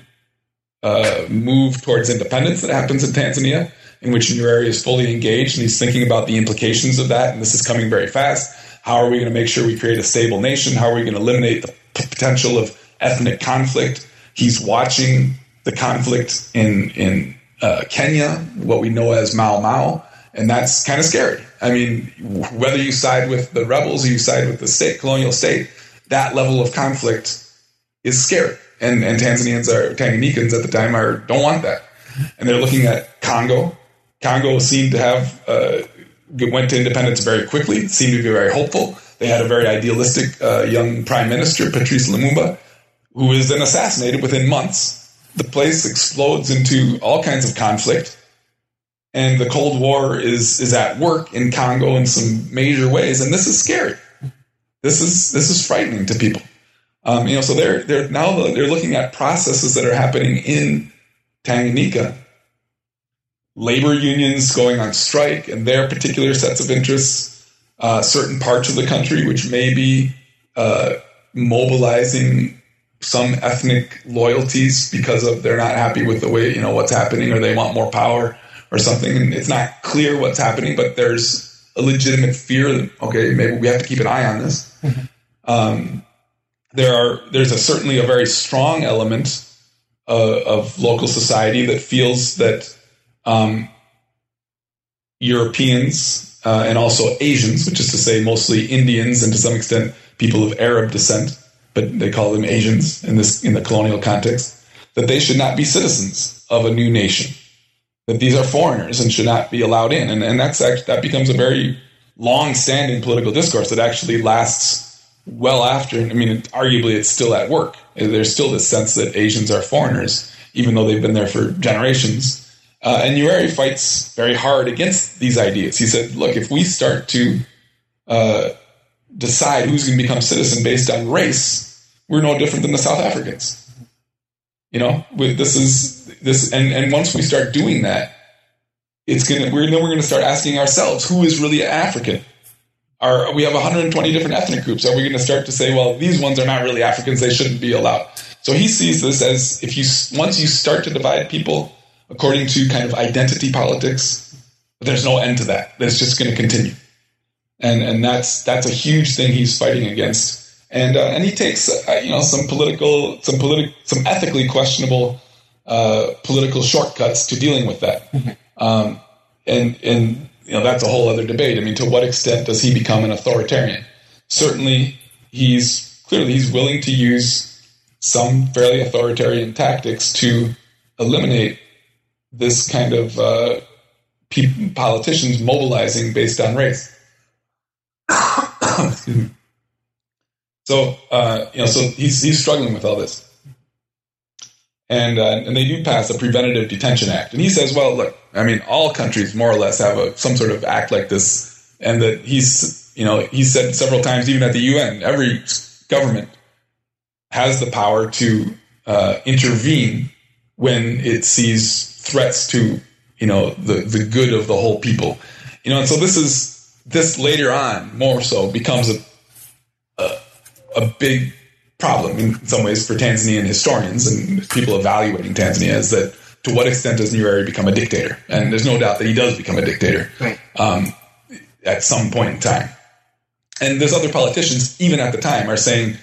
uh, move towards independence that happens in Tanzania, in which Nyerere is fully engaged and he's thinking about the implications of that. And this is coming very fast. How are we going to make sure we create a stable nation? How are we going to eliminate the p- potential of ethnic conflict? He's watching the conflict in, in uh, Kenya, what we know as Mau Mau. And that's kind of scary. I mean, whether you side with the rebels or you side with the state, colonial state, that level of conflict is scary. And, and Tanzanians are, Tanganyikans at the time are, don't want that. And they're looking at Congo. Congo seemed to have, uh, went to independence very quickly, seemed to be very hopeful. They had a very idealistic uh, young prime minister, Patrice Lumumba, who is then assassinated within months. The place explodes into all kinds of conflict. And the Cold War is is at work in Congo in some major ways. And this is scary. This is this is frightening to people. Um, you know, so they're they're now they're looking at processes that are happening in Tanganyika. Labor unions going on strike and their particular sets of interests, uh, certain parts of the country, which may be uh, mobilizing some ethnic loyalties because of they're not happy with the way, you know, what's happening, or they want more power or something. And it's not clear what's happening, but there's a legitimate fear that, okay, maybe we have to keep an eye on this. Mm-hmm. Um, there are, there's a, certainly a very strong element uh, of local society that feels that, Um, Europeans uh, and also Asians, which is to say mostly Indians and to some extent people of Arab descent, but they call them Asians in this in the colonial context, that they should not be citizens of a new nation, that these are foreigners and should not be allowed in. And, and that's actually, that becomes a very long-standing political discourse that actually lasts well after. I mean, it, arguably it's still at work. There's still this sense that Asians are foreigners, even though they've been there for generations. Uh, and Nyerere fights very hard against these ideas. He said, look, if we start to uh, decide who's going to become citizen based on race, we're no different than the South Africans. You know, with this is this. And, and once we start doing that, it's going to we're then we're going to start asking ourselves, who is really African? Are we have one hundred twenty different ethnic groups. Are we going to start to say, well, these ones are not really Africans. They shouldn't be allowed. So he sees this as if you once you start to divide people according to kind of identity politics, there's no end to that. That's just going to continue, and and that's that's a huge thing he's fighting against. And uh, and he takes uh, you know some political some politi- some ethically questionable uh, political shortcuts to dealing with that. Um, and and you know that's a whole other debate. I mean, to what extent does he become an authoritarian? Certainly, he's clearly he's willing to use some fairly authoritarian tactics to eliminate this kind of uh, pe- politicians mobilizing based on race. Excuse me. So uh, you know, so he's he's struggling with all this, and uh, and they do pass a Preventative Detention Act, and he says, well, look, I mean, all countries more or less have a, some sort of act like this, and that he's you know he said several times, even at the U N, every government has the power to uh, intervene when it sees threats to, you know, the, the good of the whole people, you know. And so this is this later on more so becomes a a, a big problem in some ways for Tanzanian historians and people evaluating Tanzania, is that to what extent does Nyerere become a dictator? And there's no doubt that he does become a dictator right. um, at some point in time. And there's other politicians even at the time are saying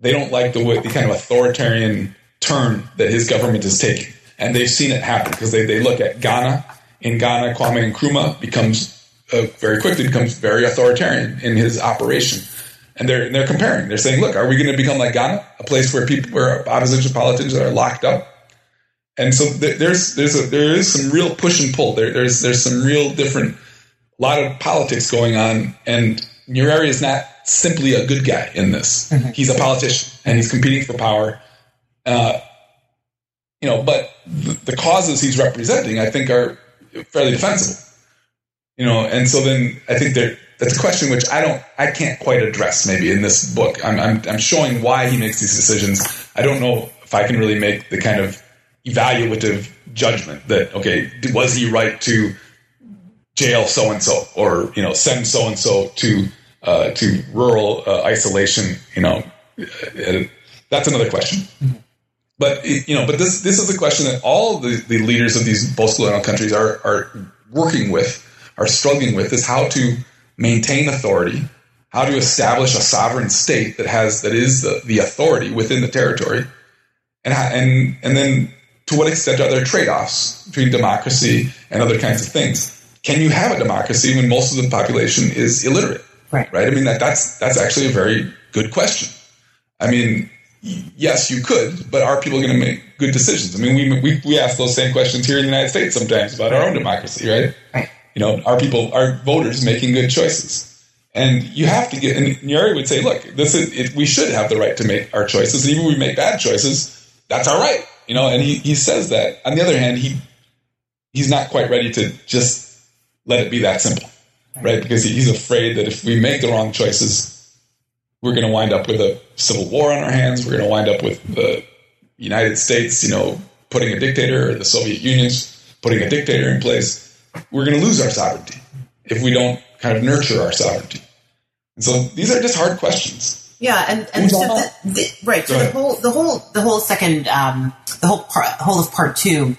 they don't like the, way, the kind of authoritarian turn that his government is taking. And they've seen it happen because they, they look at Ghana. In Ghana, Kwame Nkrumah becomes uh, very quickly becomes very authoritarian in his operation. And they're they're comparing. They're saying, look, are we going to become like Ghana, a place where people, where opposition politicians are locked up? And so th- there's there's a, there is some real push and pull. There there's there's some real different, a lot of politics going on. And Nyerere is not simply a good guy in this. Mm-hmm. He's a politician and he's competing for power. Uh, you know, but the, the causes he's representing, I think, are fairly defensible. You know, and so then I think that that's a question which I don't, I can't quite address maybe in this book. I'm, I'm, I'm showing why he makes these decisions. I don't know if I can really make the kind of evaluative judgment that, okay, was he right to jail so-and-so, or, you know, send so-and-so to, Uh, to rural uh, isolation, you know, uh, that's another question. Mm-hmm. But you know, but this this is a question that all the, the leaders of these post-colonial countries are are working with, are struggling with, is how to maintain authority, how to establish a sovereign state that has that is the, the authority within the territory, and how, and and then to what extent are there trade-offs between democracy and other kinds of things? Can you have a democracy when most of the population is illiterate? Right. Right. I mean, that, that's that's actually a very good question. I mean, yes, you could, but are people going to make good decisions? I mean, we, we we ask those same questions here in the United States sometimes about our own democracy, right? Right. You know, are people, are voters making good choices? And you have to get. And Nyerere would say, look, this is it, we should have the right to make our choices, and even if we make bad choices, that's our right. You know, and he, he says that. On the other hand, he he's not quite ready to just let it be that simple. Right, because he's afraid that if we make the wrong choices, we're going to wind up with a civil war on our hands. We're going to wind up with the United States, you know, putting a dictator, or the Soviet Union putting a dictator in place. We're going to lose our sovereignty if we don't kind of nurture our sovereignty. And so these are just hard questions. Yeah, and, and so the, the, right. So the whole, the whole, the whole second, um, the whole part, whole of part two.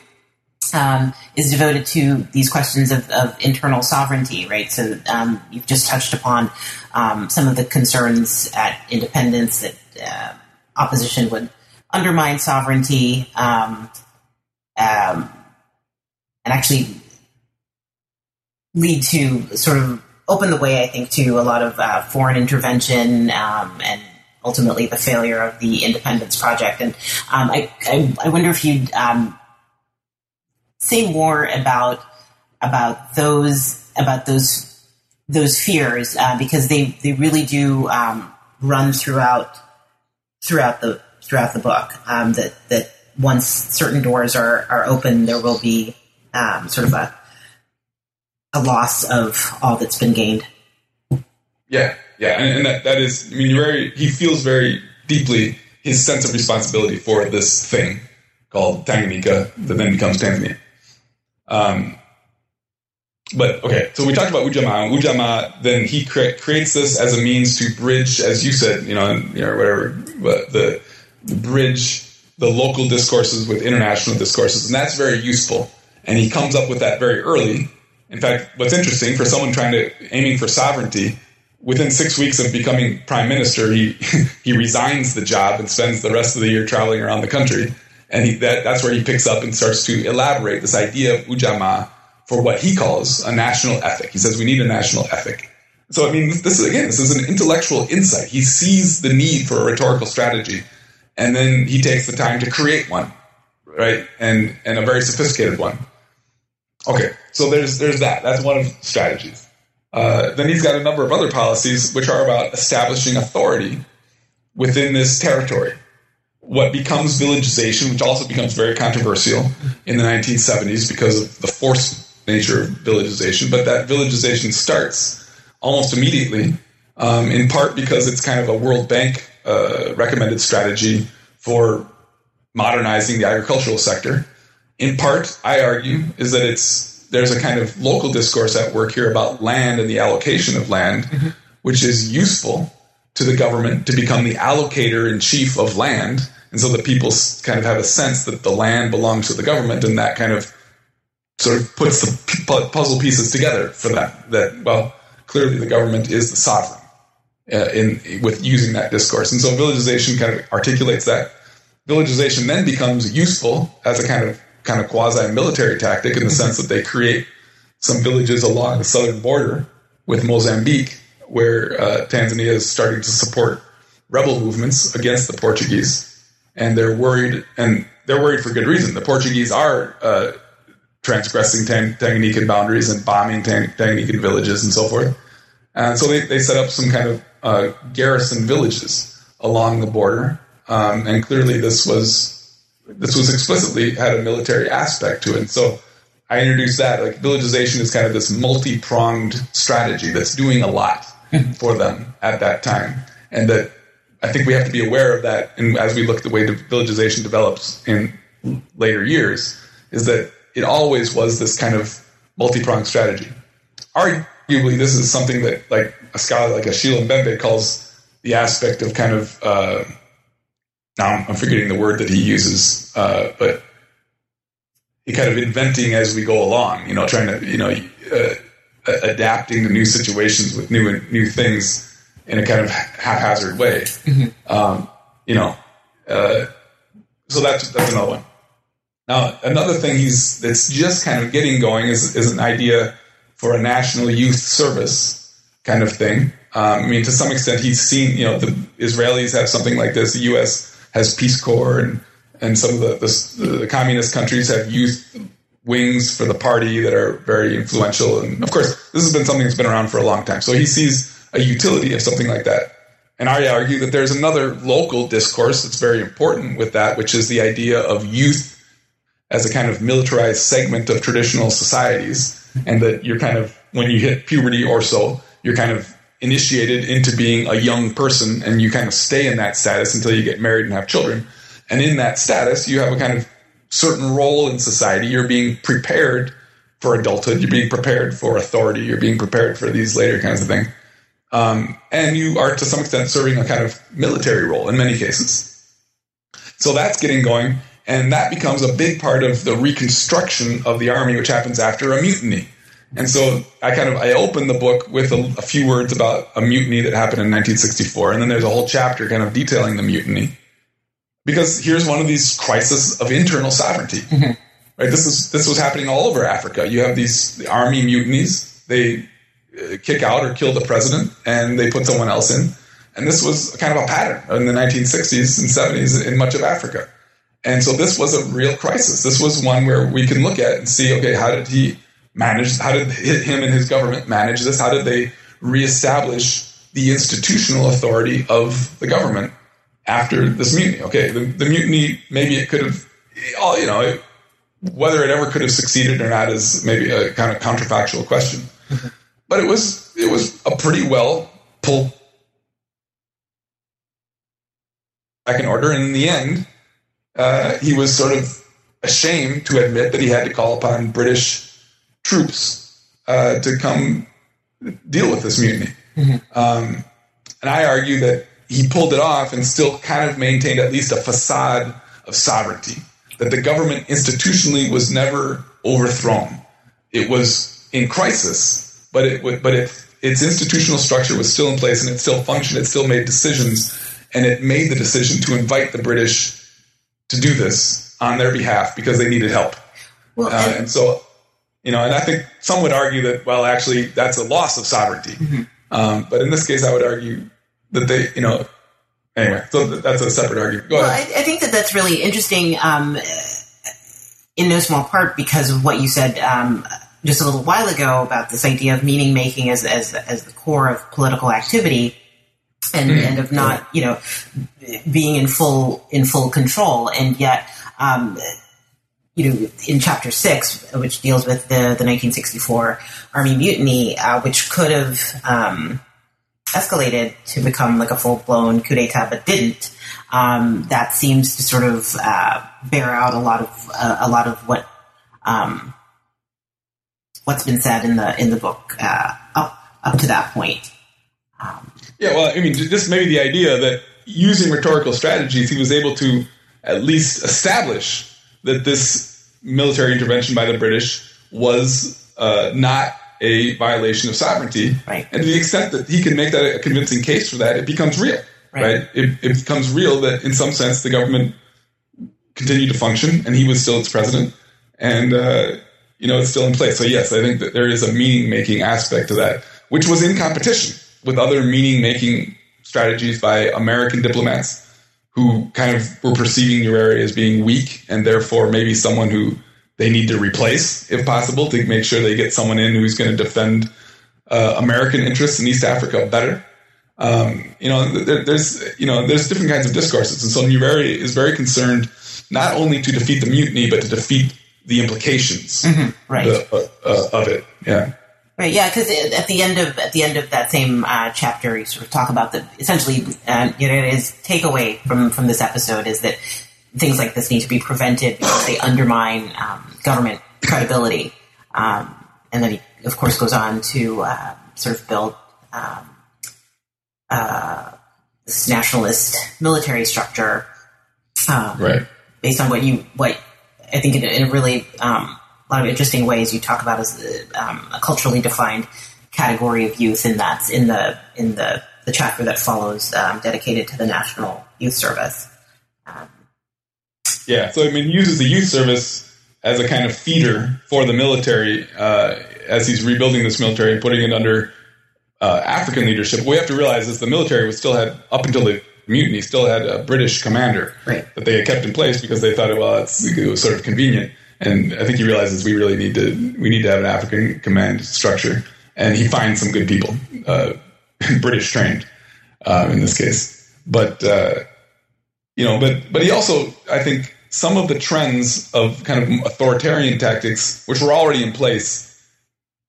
Um, is devoted to these questions of, of internal sovereignty, right? So um, you've just touched upon um, some of the concerns at independence that uh, opposition would undermine sovereignty, um, um, and actually lead to sort of open the way, I think, to a lot of uh, foreign intervention um, and ultimately the failure of the independence project. And um, I, I, I wonder if you'd um, say more about about those about those those fears uh, because they, they really do um, run throughout throughout the throughout the book. Um, that that once certain doors are, are open, there will be um, sort of a a loss of all that's been gained. Yeah, yeah, and, and that, that is. I mean, you're very, he feels very deeply his sense of responsibility for this thing called Tanganyika that then becomes Tanzania. Um, but okay, so we talked about Ujamaa. Ujamaa, then he cre- creates this as a means to bridge, as you said, you know, you know whatever, but the, the bridge the local discourses with international discourses, and that's very useful. And he comes up with that very early. In fact, what's interesting, for someone trying to aiming for sovereignty, within six weeks of becoming prime minister, he he resigns the job and spends the rest of the year traveling around the country. And he, that, that's where he picks up and starts to elaborate this idea of Ujamaa for what he calls a national ethic. He says we need a national ethic. So, I mean, this is, again, this is an intellectual insight. He sees the need for a rhetorical strategy, and then he takes the time to create one, right? And and a very sophisticated one. Okay, so there's there's that. That's one of the strategies. Uh, then he's got a number of other policies which are about establishing authority within this territory. What becomes villagization, which also becomes very controversial in the nineteen seventies because of the forced nature of villagization, but that villagization starts almost immediately, um, in part because it's kind of a World Bank uh, recommended strategy for modernizing the agricultural sector. In part, I argue, is that it's there's a kind of local discourse at work here about land and the allocation of land, mm-hmm. which is useful to the government to become the allocator in chief of land. And so the people kind of have a sense that the land belongs to the government, and that kind of sort of puts the puzzle pieces together for that, that, well, clearly the government is the sovereign uh, in with using that discourse. And so villagization kind of articulates that. Villagization then becomes useful as a kind of kind of quasi-military tactic in the sense that they create some villages along the southern border with Mozambique, where uh, Tanzania is starting to support rebel movements against the Portuguese. And they're worried, and they're worried for good reason. The Portuguese are uh, transgressing Tang- Tanganyikan boundaries and bombing Tang- Tanganyikan villages and so forth. And so they, they set up some kind of uh, garrison villages along the border. Um, and clearly this was this was explicitly had a military aspect to it. And so I introduced that. Like, villagization is kind of this multi-pronged strategy that's doing a lot for them at that time. And that I think we have to be aware of that. And as we look at the way the villagization develops in later years, is that it always was this kind of multi-pronged strategy. Arguably, this is something that, like, a scholar like Achille Mbembe calls the aspect of kind of, uh, now I'm forgetting the word that he uses, uh, but he kind of inventing as we go along, you know, trying to, you know, uh, adapting to new situations with new new things in a kind of haphazard way. Mm-hmm. Um, you know, uh, so that's, that's another one. Now, another thing he's that's just kind of getting going is, is an idea for a national youth service kind of thing. Um, I mean, to some extent, he's seen, you know, the Israelis have something like this. The U S has Peace Corps, and, and some of the, the, the communist countries have youth wings for the party that are very influential. And, of course, this has been something that's been around for a long time. So he sees a utility of something like that. And I argue that there's another local discourse that's very important with that, which is the idea of youth as a kind of militarized segment of traditional societies, and that you're kind of, when you hit puberty or so, you're kind of initiated into being a young person, and you kind of stay in that status until you get married and have children. And in that status, you have a kind of certain role in society. You're being prepared for adulthood. You're being prepared for authority. You're being prepared for these later kinds of things. Um, and you are, to some extent, serving a kind of military role in many cases. So that's getting going. And that becomes a big part of the reconstruction of the army, which happens after a mutiny. And so I kind of I open the book with a, a few words about a mutiny that happened in nineteen sixty-four, and then there's a whole chapter kind of detailing the mutiny, because here's one of these crises of internal sovereignty. Mm-hmm. Right? This is this was happening all over Africa. You have these the army mutinies. They uh, kick out or kill the president, and they put someone else in. And this was kind of a pattern in the nineteen sixties and seventies in much of Africa. And so this was a real crisis. This was one where we can look at and see, okay, how did he manage, how did him and his government manage this? How did they reestablish the institutional authority of the government after this mutiny? Okay, the, the mutiny, maybe it could have, you know, whether it ever could have succeeded or not is maybe a kind of counterfactual question. But it was, it was a pretty well pulled back in order. And in the end, Uh, he was sort of ashamed to admit that he had to call upon British troops uh, to come deal with this mutiny. Mm-hmm. Um, and I argue that he pulled it off and still kind of maintained at least a facade of sovereignty, that the government institutionally was never overthrown. It was in crisis, but it but it, its institutional structure was still in place, and it still functioned, it still made decisions, and it made the decision to invite the British to do this on their behalf because they needed help. Well, uh, and so, you know, and I think some would argue that, well, actually, that's a loss of sovereignty. Mm-hmm. Um, but in this case, I would argue that they, you know, anyway, so that's a separate argument. Go well, ahead. I, I think that that's really interesting um, in no small part because of what you said um, just a little while ago about this idea of meaning making as as, as the core of political activity and, mm-hmm. and of not, you know, being in full in full control. And yet, um, you know, in Chapter Six, which deals with the, the nineteen sixty-four Army Mutiny, uh, which could have Um, escalated to become like a full-blown coup d'etat, but didn't. Um, that seems to sort of uh, bear out a lot of uh, a lot of what um, what's been said in the in the book uh, up up to that point. Um, yeah, well, I mean, just maybe the idea that using rhetorical strategies, he was able to at least establish that this military intervention by the British was uh, not a violation of sovereignty, right. And to the extent that he can make that a convincing case for that, it becomes real, right? right? It, it becomes real that in some sense the government continued to function, and he was still its president, and uh, you know it's still in place. So yes, I think that there is a meaning-making aspect to that, which was in competition with other meaning-making strategies by American diplomats who kind of were perceiving Nyerere as being weak, and therefore maybe someone who they need to replace, if possible, to make sure they get someone in who's going to defend uh, American interests in East Africa better. Um, you know, there, there's you know, there's different kinds of discourses, and so Nyerere is very concerned not only to defeat the mutiny, but to defeat the implications mm-hmm, right. the, uh, of it. Yeah, right. Yeah, because at the end of at the end of that same uh, chapter, you sort of talk about the essentially uh, Nyerere's takeaway from from this episode is that things like this need to be prevented because they undermine um, government credibility. Um, and then he, of course, goes on to uh, sort of build um, uh, this nationalist military structure um, right. based on what you, what I think in, in really um, a lot of interesting ways you talk about as um, a culturally defined category of youth, and that's in the in the, the chapter that follows um, dedicated to the National Youth Service. Um, Yeah, so I mean, he uses the youth service as a kind of feeder for the military uh, as he's rebuilding this military and putting it under uh, African leadership. What we have to realize is the military was still had, up until the mutiny, still had a British commander right. that they had kept in place because they thought, well, it's, it was sort of convenient. And I think he realizes we really need to we need to have an African command structure. And he finds some good people, uh, British trained uh, in this case. But uh, you know, but but he also, I think, some of the trends of kind of authoritarian tactics, which were already in place,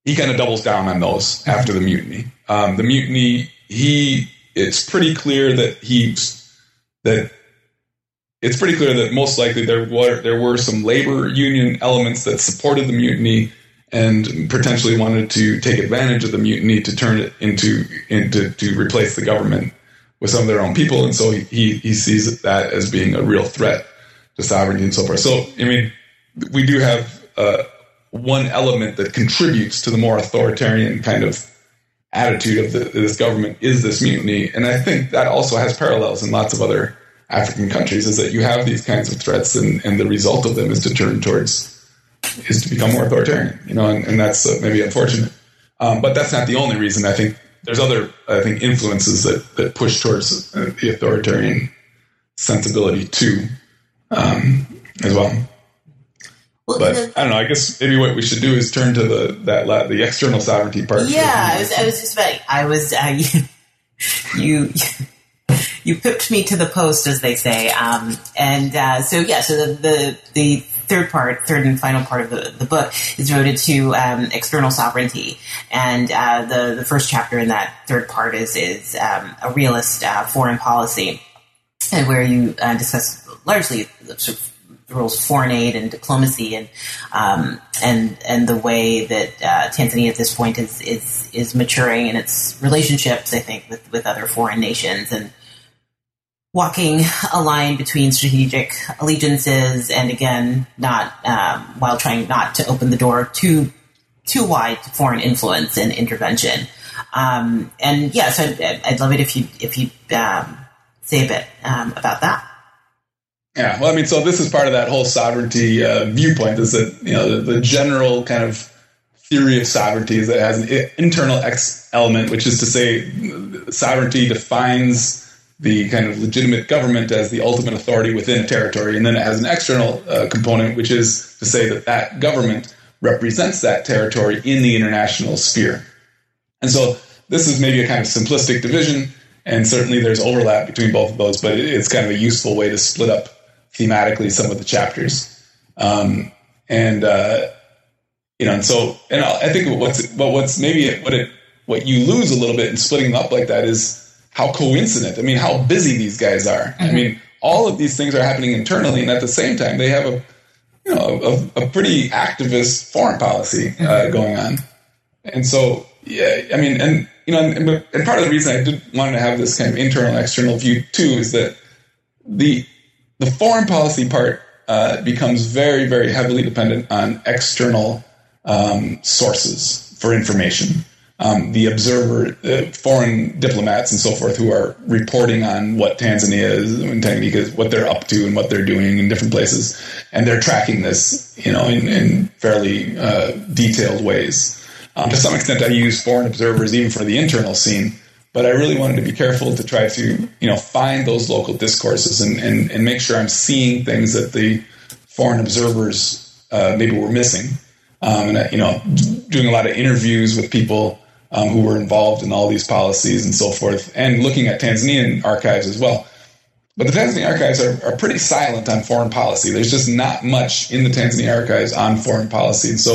he kind of doubles down on those after the mutiny. Um, the mutiny, he it's pretty clear that he that it's pretty clear that most likely there were there were some labor union elements that supported the mutiny and potentially wanted to take advantage of the mutiny to turn it into into to replace the government with some of their own people, and so he he sees that as being a real threat to sovereignty and so forth. So, I mean, we do have uh, one element that contributes to the more authoritarian kind of attitude of the, this government is this mutiny. And I think that also has parallels in lots of other African countries, is that you have these kinds of threats and, and the result of them is to turn towards, is to become more authoritarian, you know, and, and that's uh, maybe unfortunate. Um, but that's not the only reason. I think there's other, I think, influences that, that push towards uh, the authoritarian sensibility too. Um, as well, well but the, I don't know. I guess maybe what we should do is turn to the that la- the external sovereignty part. Yeah, I was, I was just about. I was uh, you, you you pipped me to the post, as they say. Um, and uh, so yeah, so the, the the third part, third and final part of the, the book is devoted to um, external sovereignty, and uh, the the first chapter in that third part is is um, a realist uh, foreign policy, and where you uh, discuss largely sort of the roles of foreign aid and diplomacy, and um, and and the way that uh, Tanzania at this point is is is maturing in its relationships, I think, with, with other foreign nations, and walking a line between strategic allegiances and, again, not um, while trying not to open the door too too wide to foreign influence and intervention. Um, and yeah, so I'd, I'd love it if you if you um, say a bit um, about that. Yeah, well, I mean, so this is part of that whole sovereignty uh, viewpoint. Is that, you know, the, the general kind of theory of sovereignty is that it has an internal ex element, which is to say, sovereignty defines the kind of legitimate government as the ultimate authority within a territory. And then it has an external uh, component, which is to say that that government represents that territory in the international sphere. And so this is maybe a kind of simplistic division, and certainly there's overlap between both of those, but it's kind of a useful way to split up thematically some of the chapters. Um, and, uh, you know, and so, and I think what's, but what's maybe what it, what you lose a little bit in splitting them up like that is how coincident. I mean, how busy these guys are. Mm-hmm. I mean, all of these things are happening internally, and at the same time, they have a, you know, a, a pretty activist foreign policy uh, going on. And so, yeah, I mean, and, you know, and, and part of the reason I did want to have this kind of internal, external view too is that the the foreign policy part uh, becomes very, very heavily dependent on external um, sources for information. Um, the observer, uh, foreign diplomats and so forth who are reporting on what Tanzania is and Tanganyika is, what they're up to and what they're doing in different places. And they're tracking this, you know, in, in fairly uh, detailed ways. Um, to some extent, I use foreign observers even for the internal scene, but I really wanted to be careful to try to, you know, find those local discourses and, and, and make sure I'm seeing things that the foreign observers uh, maybe were missing. Um, and, you know, doing a lot of interviews with people Um, who were involved in all these policies and so forth, and looking at Tanzanian archives as well. But the Tanzanian archives are, are pretty silent on foreign policy. There's just not much in the Tanzanian archives on foreign policy. And so,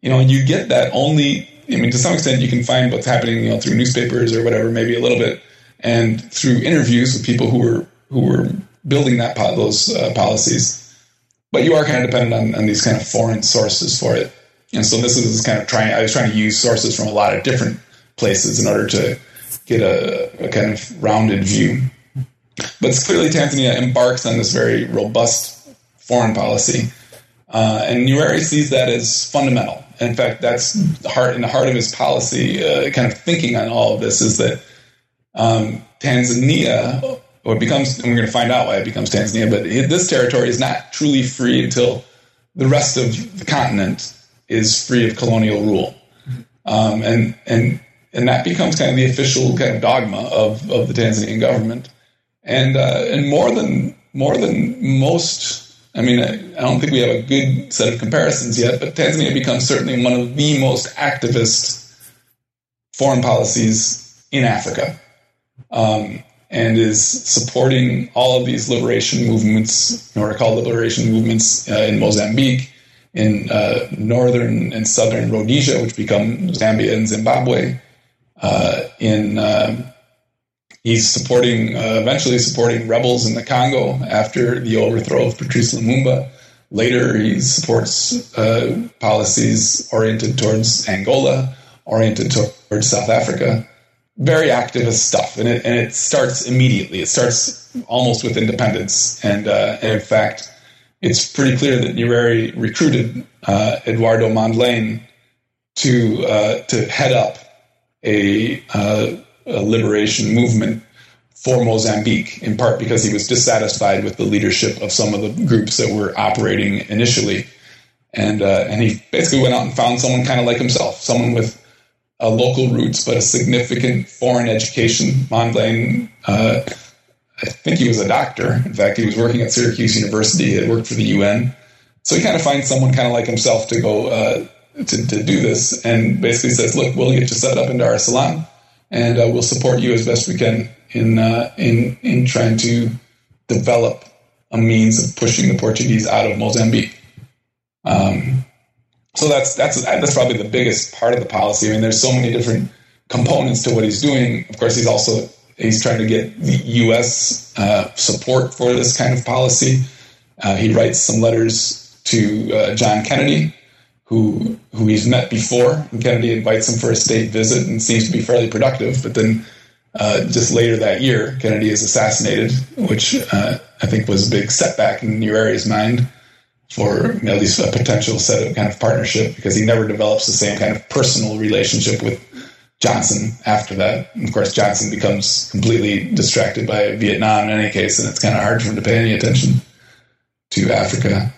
you know, you get that only, I mean, to some extent you can find what's happening, you know, through newspapers or whatever, maybe a little bit, and through interviews with people who were, who were building that, those uh, policies. But you are kind of dependent on, on these kind of foreign sources for it. And so this is kind of trying, I was trying to use sources from a lot of different places in order to get a, a kind of rounded view. But clearly Tanzania embarks on this very robust foreign policy. Uh, and Nyerere sees that as fundamental. In fact, that's the heart, in the heart of his policy, uh, kind of thinking on all of this is that um, Tanzania, or it becomes, and we're going to find out why it becomes Tanzania, but it, this territory is not truly free until the rest of the continent is free of colonial rule. Um, and, and, and that becomes kind of the official kind of dogma of, of the Tanzanian government. And, uh, and more than, more than most, I mean, I, I don't think we have a good set of comparisons yet, but Tanzania becomes certainly one of the most activist foreign policies in Africa. Um, and is supporting all of these liberation movements, or called liberation movements uh, in Mozambique, in uh, northern and southern Rhodesia, which become Zambia and Zimbabwe. Uh, in uh, he's supporting, uh, eventually supporting rebels in the Congo after the overthrow of Patrice Lumumba. Later, he supports uh, policies oriented towards Angola, oriented towards South Africa. Very activist stuff, and it and it starts immediately. It starts almost with independence, and, uh, and in fact, it's pretty clear that Nyerere recruited uh, Eduardo Mondlane to uh, to head up a, uh, a liberation movement for Mozambique, in part because he was dissatisfied with the leadership of some of the groups that were operating initially, and uh, and he basically went out and found someone kind of like himself, someone with a local roots but a significant foreign education. Mondlane. Uh, I think he was a doctor. In fact, he was working at Syracuse University. He had worked for the U N. So he kind of finds someone kind of like himself to go uh, to, to do this, and basically says, look, we'll get you set up in Dar es Salaam, and uh, we'll support you as best we can in, uh, in, in trying to develop a means of pushing the Portuguese out of Mozambique. Um, so that's, that's, that's probably the biggest part of the policy. I mean, there's so many different components to what he's doing. Of course, he's also... He's trying to get the U S uh, support for this kind of policy. Uh, he writes some letters to uh, John Kennedy, who who he's met before. And Kennedy invites him for a state visit and seems to be fairly productive. But then Uh, just later that year, Kennedy is assassinated, which uh, I think was a big setback in Nyerere's mind for, you know, at least a potential set of kind of partnership, because he never develops the same kind of personal relationship with Johnson after that. And of course, Johnson becomes completely distracted by Vietnam in any case, and it's kind of hard for him to pay any attention to Africa.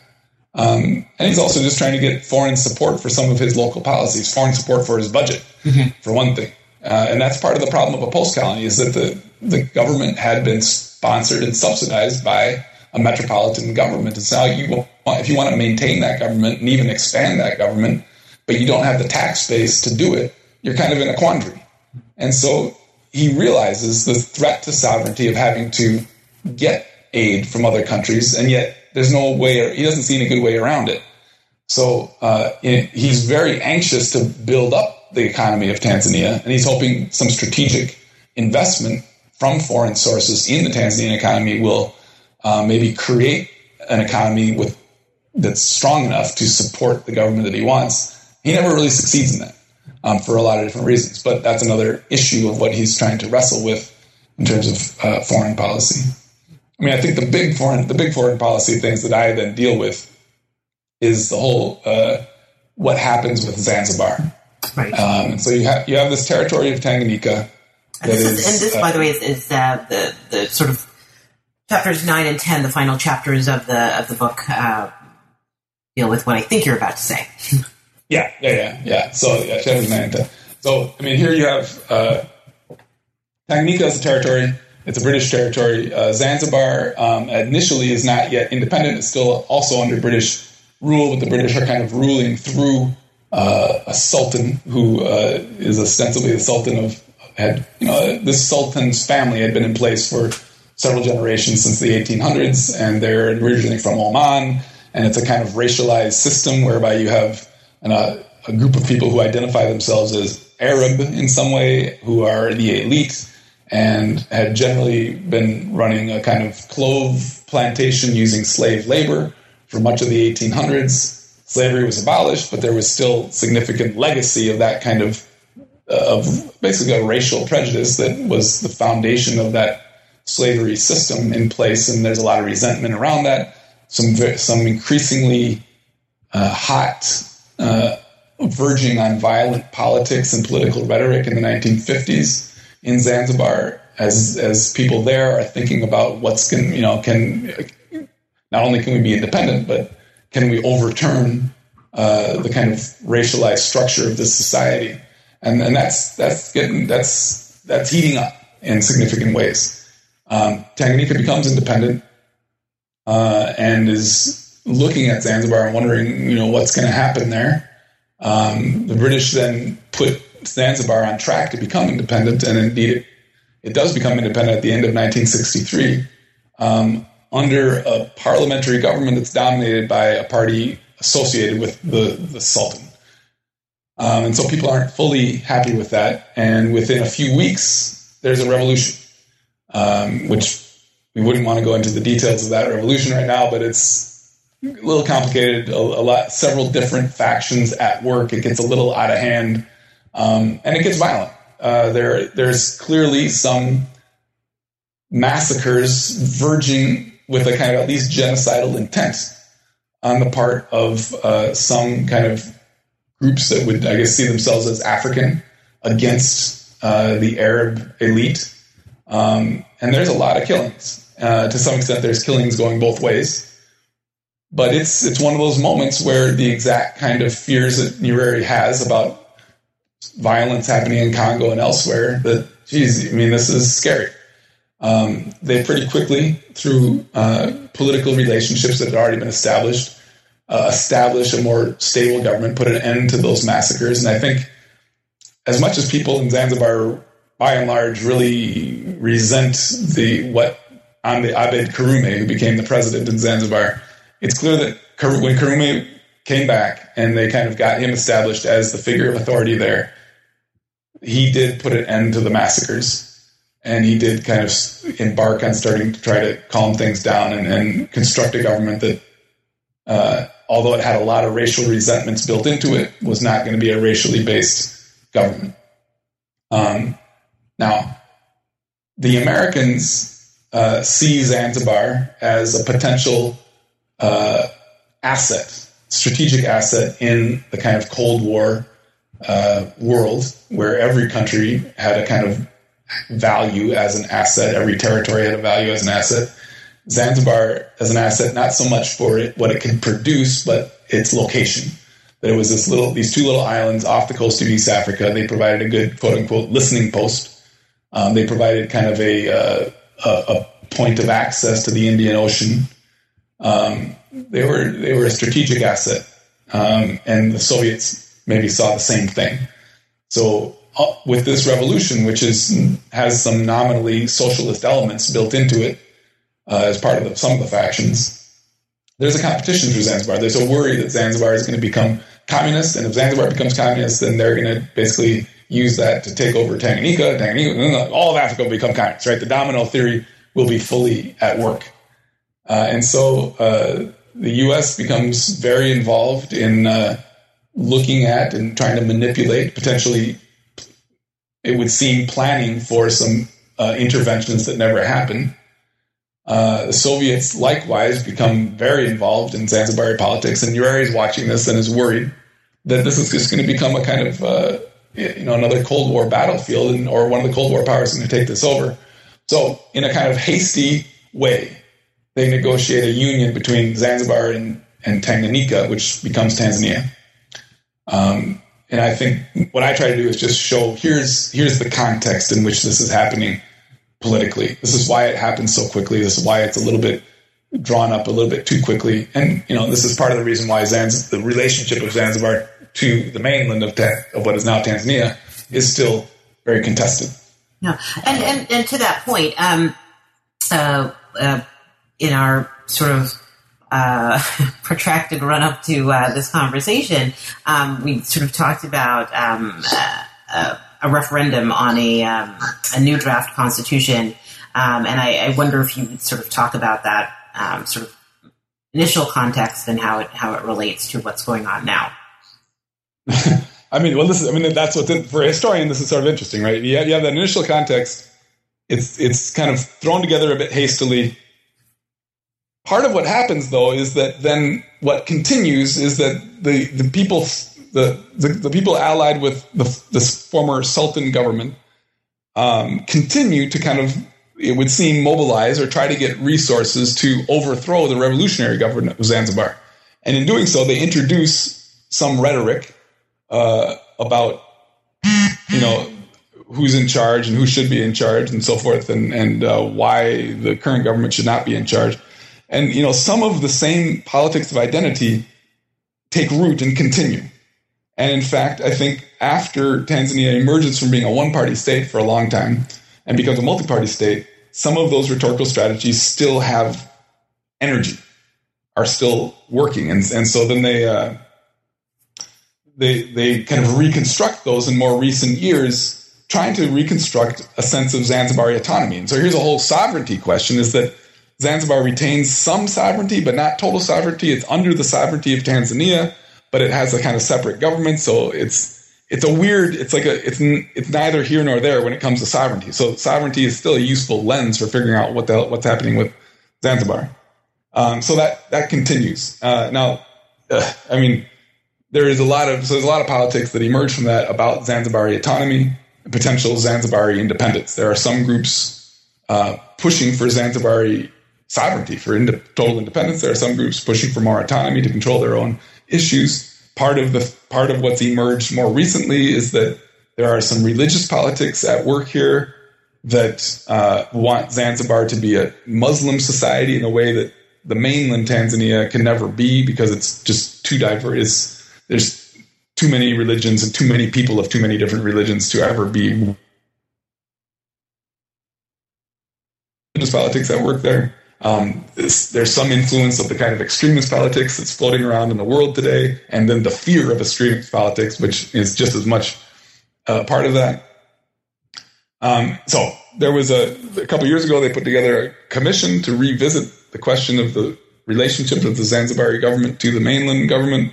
Um, and he's also just trying to get foreign support for some of his local policies, foreign support for his budget, mm-hmm. for one thing. Uh, and that's part of the problem of a post-colony, is that the, the government had been sponsored and subsidized by a metropolitan government. And so you will, if you want to maintain that government and even expand that government, but you don't have the tax base to do it, you're kind of in a quandary. And so he realizes the threat to sovereignty of having to get aid from other countries, and yet there's no way, he doesn't see any good way around it. So uh, he's very anxious to build up the economy of Tanzania, and he's hoping some strategic investment from foreign sources in the Tanzanian economy will uh, maybe create an economy with that's strong enough to support the government that he wants. He never really succeeds in that um, for a lot of different reasons, but that's another issue of what he's trying to wrestle with in terms of uh, foreign policy. I mean, I think the big foreign the big foreign policy things that I then deal with is the whole uh, what happens with Zanzibar. Right. Um, and so you have you have this territory of Tanganyika. That and this, is, and this uh, by the way, is, is uh, the the sort of chapters nine and ten, the final chapters of the of the book, uh, deal with what I think you're about to say. yeah, yeah, yeah, yeah. So yeah, chapters nine and ten. So I mean, here you have uh, Tanganyika is a territory. It's a British territory. Uh, Zanzibar um, initially is not yet independent. It's still also under British rule, but the British are kind of ruling through. Uh, a sultan who uh, is ostensibly the sultan of had you know this sultan's family had been in place for several generations since the eighteen hundreds, and they're originally from Oman, and it's a kind of racialized system whereby you have an, uh, a group of people who identify themselves as Arab in some way, who are the elite and had generally been running a kind of clove plantation using slave labor for much of the eighteen hundreds. Slavery was abolished, but there was still significant legacy of that kind of, uh, of basically a racial prejudice that was the foundation of that slavery system in place. And there's a lot of resentment around that. Some some increasingly uh, hot, uh, verging on violent politics and political rhetoric in the nineteen fifties in Zanzibar, as as people there are thinking about what's going, you know, can not only can we be independent, but can we overturn uh, the kind of racialized structure of this society? And, and that's that's getting that's that's heating up in significant ways. Um, Tanganyika becomes independent uh, and is looking at Zanzibar and wondering, you know, what's going to happen there. Um, the British then put Zanzibar on track to become independent, and indeed it, it does become independent at the end of nineteen sixty-three. Um, under a parliamentary government that's dominated by a party associated with the, the Sultan. Um, and so people aren't fully happy with that. And within a few weeks, there's a revolution, um, which we wouldn't want to go into the details of that revolution right now, but it's a little complicated, a, a lot, several different factions at work. It gets a little out of hand, um, and it gets violent. Uh, there, there's clearly some massacres verging with a kind of at least genocidal intent on the part of uh, some kind of groups that would, I guess, see themselves as African against uh, the Arab elite. Um, and there's a lot of killings. Uh, to some extent, there's killings going both ways. But it's it's one of those moments where the exact kind of fears that Nyerere has about violence happening in Congo and elsewhere, that, geez, I mean, this is scary. Um, they pretty quickly, through uh, political relationships that had already been established, uh, establish a more stable government, put an end to those massacres. And I think as much as people in Zanzibar, by and large, really resent the what Ahmed Karume, who became the president in Zanzibar, it's clear that Kar- when Karume came back and they kind of got him established as the figure of authority there, he did put an end to the massacres. And he did kind of embark on starting to try to calm things down and, and construct a government that, uh, although it had a lot of racial resentments built into it, was not going to be a racially based government. Um, now, the Americans uh, see Zanzibar as a potential uh, asset, strategic asset in the kind of Cold War uh, world where every country had a kind of value as an asset, every territory had a value as an asset. Zanzibar as an asset, not so much for it, what it can produce, but its location. That it was this little, these two little islands off the coast of East Africa. They provided a good, quote unquote, listening post. Um, they provided kind of a, uh, a a point of access to the Indian Ocean. Um, they were they were a strategic asset, um, and the Soviets maybe saw the same thing. So uh, with this revolution, which is has some nominally socialist elements built into it uh, as part of the, some of the factions, there's a competition for Zanzibar. There's a worry that Zanzibar is going to become communist, and if Zanzibar becomes communist, then they're going to basically use that to take over Tanganyika, Tanganyika, all of Africa will become communist, right? The domino theory will be fully at work. Uh, and so uh, the U S becomes very involved in uh, looking at and trying to manipulate, potentially, it would seem, planning for some uh, interventions that never happen. Uh, the Soviets likewise become very involved in Zanzibari politics, and Nyerere is watching this and is worried that this is just going to become a kind of, uh, you know, another Cold War battlefield, and, or one of the Cold War powers is going to take this over. So in a kind of hasty way, they negotiate a union between Zanzibar and, and Tanganyika, which becomes Tanzania. Um, and I think what I try to do is just show here's here's the context in which this is happening politically. This is why it happens so quickly. This is why it's a little bit drawn up a little bit too quickly. And, you know, this is part of the reason why Zanz- the relationship of Zanzibar to the mainland of, Ta- of what is now Tanzania is still very contested. Yeah. And, and, and to that point, um, uh, uh, in our sort of uh, protracted run up to uh, this conversation, um, we sort of talked about um, uh, uh, a referendum on a um, a new draft constitution, um, and I, I wonder if you would sort of talk about that um, sort of initial context and how it how it relates to what's going on now. I mean, well, this is, I mean, that's what for a historian this is sort of interesting, right? You have, you have that initial context. It's it's kind of thrown together a bit hastily. Part of what happens, though, is that then what continues is that the the people. The, the the people allied with the, this former Sultan government um, continue to kind of, it would seem, mobilize or try to get resources to overthrow the revolutionary government of Zanzibar. And in doing so, they introduce some rhetoric uh, about, you know, who's in charge and who should be in charge and so forth, and, and uh, why the current government should not be in charge. And, you know, some of the same politics of identity take root and continue. And in fact, I think after Tanzania emerges from being a one-party state for a long time and becomes a multi-party state, some of those rhetorical strategies still have energy, are still working, and and so then they uh, they they kind of reconstruct those in more recent years, trying to reconstruct a sense of Zanzibari autonomy. And so here's a whole sovereignty question: is that Zanzibar retains some sovereignty, but not total sovereignty. It's under the sovereignty of Tanzania, but it has a kind of separate government, so it's it's a weird, it's like a, it's it's neither here nor there when it comes to sovereignty. So sovereignty is still a useful lens for figuring out what the, what's happening with Zanzibar. Um, so that that continues. Uh, now, uh, I mean, there is a lot of so there's a lot of politics that emerge from that about Zanzibari autonomy and potential Zanzibari independence. There are some groups uh, pushing for Zanzibari sovereignty, for ind- total independence. There are some groups pushing for more autonomy to control their own issues. Part of the part of what's emerged more recently is that there are some religious politics at work here that uh, want Zanzibar to be a Muslim society in a way that the mainland Tanzania can never be, because it's just too diverse. There's too many religions and too many people of too many different religions to ever be. Religious politics at work there. Um, there's some influence of the kind of extremist politics that's floating around in the world today, and then the fear of extremist politics, which is just as much uh, part of that. Um, so there was a, a couple years ago, they put together a commission to revisit the question of the relationship of the Zanzibari government to the mainland government.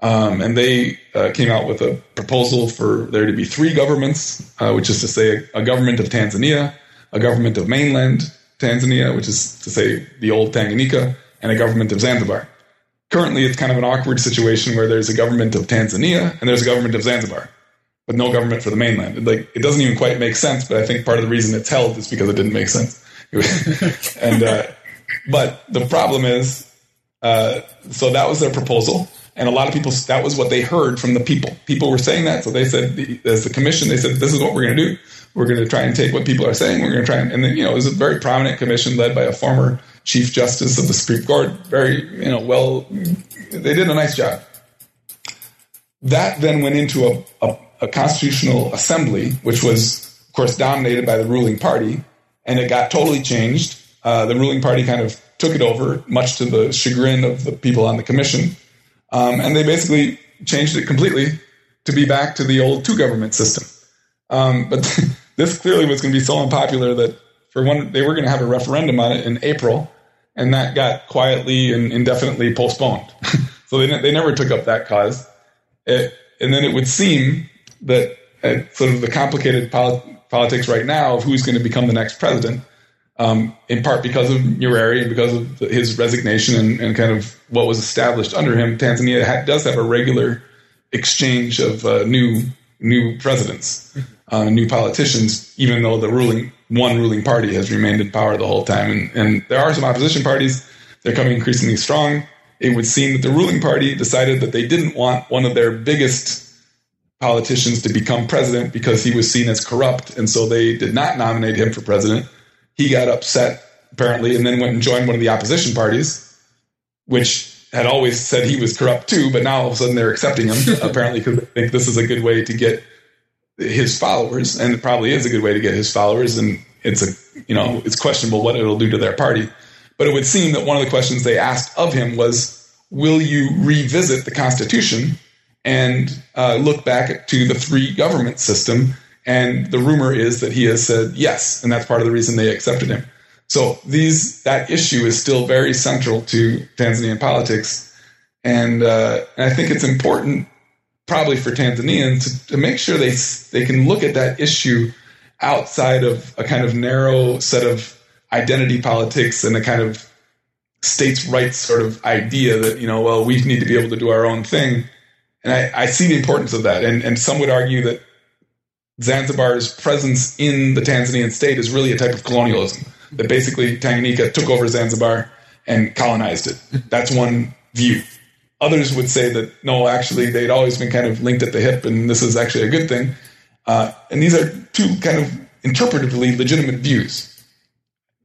Um, and they uh, came out with a proposal for there to be three governments, uh, which is to say a, a government of Tanzania, a government of mainland Tanzania, which is to say the old Tanganyika, and a government of Zanzibar. Currently, it's kind of an awkward situation where there's a government of Tanzania and there's a government of Zanzibar, but no government for the mainland. It, like, it doesn't even quite make sense, but I think part of the reason it's held is because it didn't make sense. and uh, But the problem is, uh, so that was their proposal. And a lot of people, that was what they heard from the people. People were saying that. So they said, the, as the commission, they said, this is what we're going to do. We're going to try and take what people are saying. We're going to try and, and then, you know, it was a very prominent commission led by a former Chief Justice of the Supreme Court. Very, you know, well, they did a nice job. That then went into a, a, a constitutional assembly, which was, of course, dominated by the ruling party. And it got totally changed. Uh, the ruling party kind of took it over, much to the chagrin of the people on the commission. Um, and they basically changed it completely to be back to the old two-government system. Um, but this clearly was going to be so unpopular that, for one, they were going to have a referendum on it in April, and that got quietly and indefinitely postponed. So they, they never took up that cause. It, and then it would seem that uh, sort of the complicated poli- politics right now of who's going to become the next president, um, in part because of Nyerere and because of his resignation and, and kind of what was established under him, Tanzania ha- does have a regular exchange of uh, new new presidents, uh, new politicians, even though the ruling one ruling party has remained in power the whole time. And, and there are some opposition parties. They're coming increasingly strong. It would seem that the ruling party decided that they didn't want one of their biggest politicians to become president because he was seen as corrupt, and so they did not nominate him for president. He got upset, apparently, and then went and joined one of the opposition parties, which had always said he was corrupt too, but now all of a sudden they're accepting him, apparently because they think this is a good way to get his followers, and it probably is a good way to get his followers, and it's a you know it's questionable what it'll do to their party. But it would seem that one of the questions they asked of him was, will you revisit the Constitution and uh, look back to the three-government system? And the rumor is that he has said yes, and that's part of the reason they accepted him. So these that issue is still very central to Tanzanian politics, and, uh, and I think it's important probably for Tanzanians to, to make sure they they can look at that issue outside of a kind of narrow set of identity politics and a kind of states' rights sort of idea that, you know, well, we need to be able to do our own thing. And I, I see the importance of that. And, and some would argue that Zanzibar's presence in the Tanzanian state is really a type of colonialism, that basically Tanganyika took over Zanzibar and colonized it. That's one view. Others would say that, no, actually, they'd always been kind of linked at the hip, and this is actually a good thing. Uh, and these are two kind of interpretively legitimate views.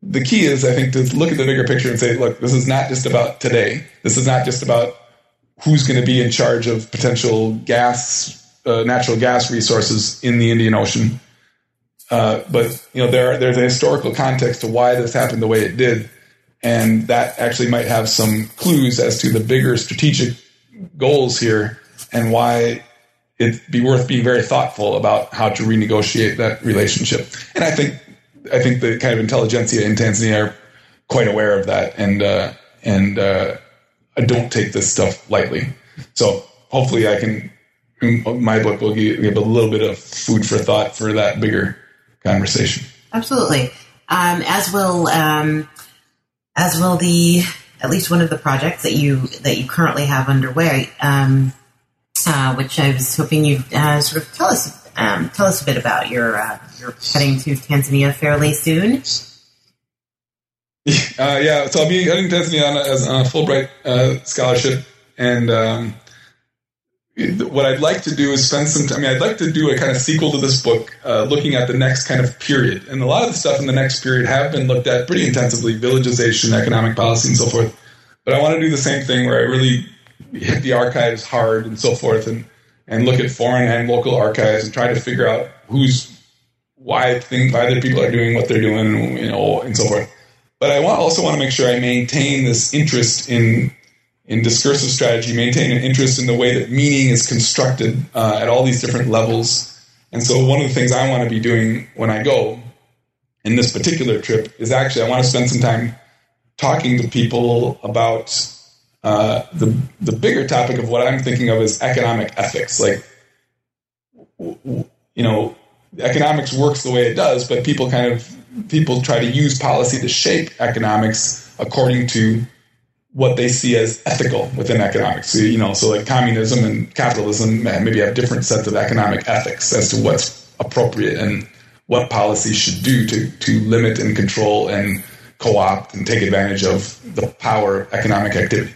The key is, I think, to look at the bigger picture and say, look, this is not just about today. This is not just about who's going to be in charge of potential gas, uh, natural gas resources in the Indian Ocean. Uh, but, you know, there are, there's a historical context to why this happened the way it did. And that actually might have some clues as to the bigger strategic goals here and why it'd be worth being very thoughtful about how to renegotiate that relationship. And I think, I think the kind of intelligentsia in Tanzania are quite aware of that. And, uh, and, uh, I don't take this stuff lightly. So hopefully I can, my book will give, give a little bit of food for thought for that bigger conversation. Absolutely. Um, as will, um, as will the, at least one of the projects that you, that you currently have underway, um, uh, which I was hoping you'd uh, sort of tell us, um, tell us a bit about. You're, uh, you're heading to Tanzania fairly soon. Uh, yeah, so I'll be heading to Tanzania on a, as on a Fulbright uh, scholarship, and um, what I'd like to do is spend some time, I mean, I'd like to do a kind of sequel to this book, uh, looking at the next kind of period, and a lot of the stuff in the next period have been looked at pretty intensively, villagization, economic policy, and so forth, but I want to do the same thing where I really hit the archives hard and so forth, and, and look at foreign and local archives and try to figure out who's, why things, why the people are doing what they're doing, you know, and so forth. But I want, also want to make sure I maintain this interest in in discursive strategy, maintain an interest in the way that meaning is constructed uh, at all these different levels. And so one of the things I want to be doing when I go in this particular trip is actually I want to spend some time talking to people about uh, the the bigger topic of what I'm thinking of as economic ethics. Like, you know, economics works the way it does, but people kind of people try to use policy to shape economics according to what they see as ethical within economics. So, you know, so like communism and capitalism maybe have different sets of economic ethics as to what's appropriate and what policy should do to, to limit and control and co-opt and take advantage of the power of economic activity.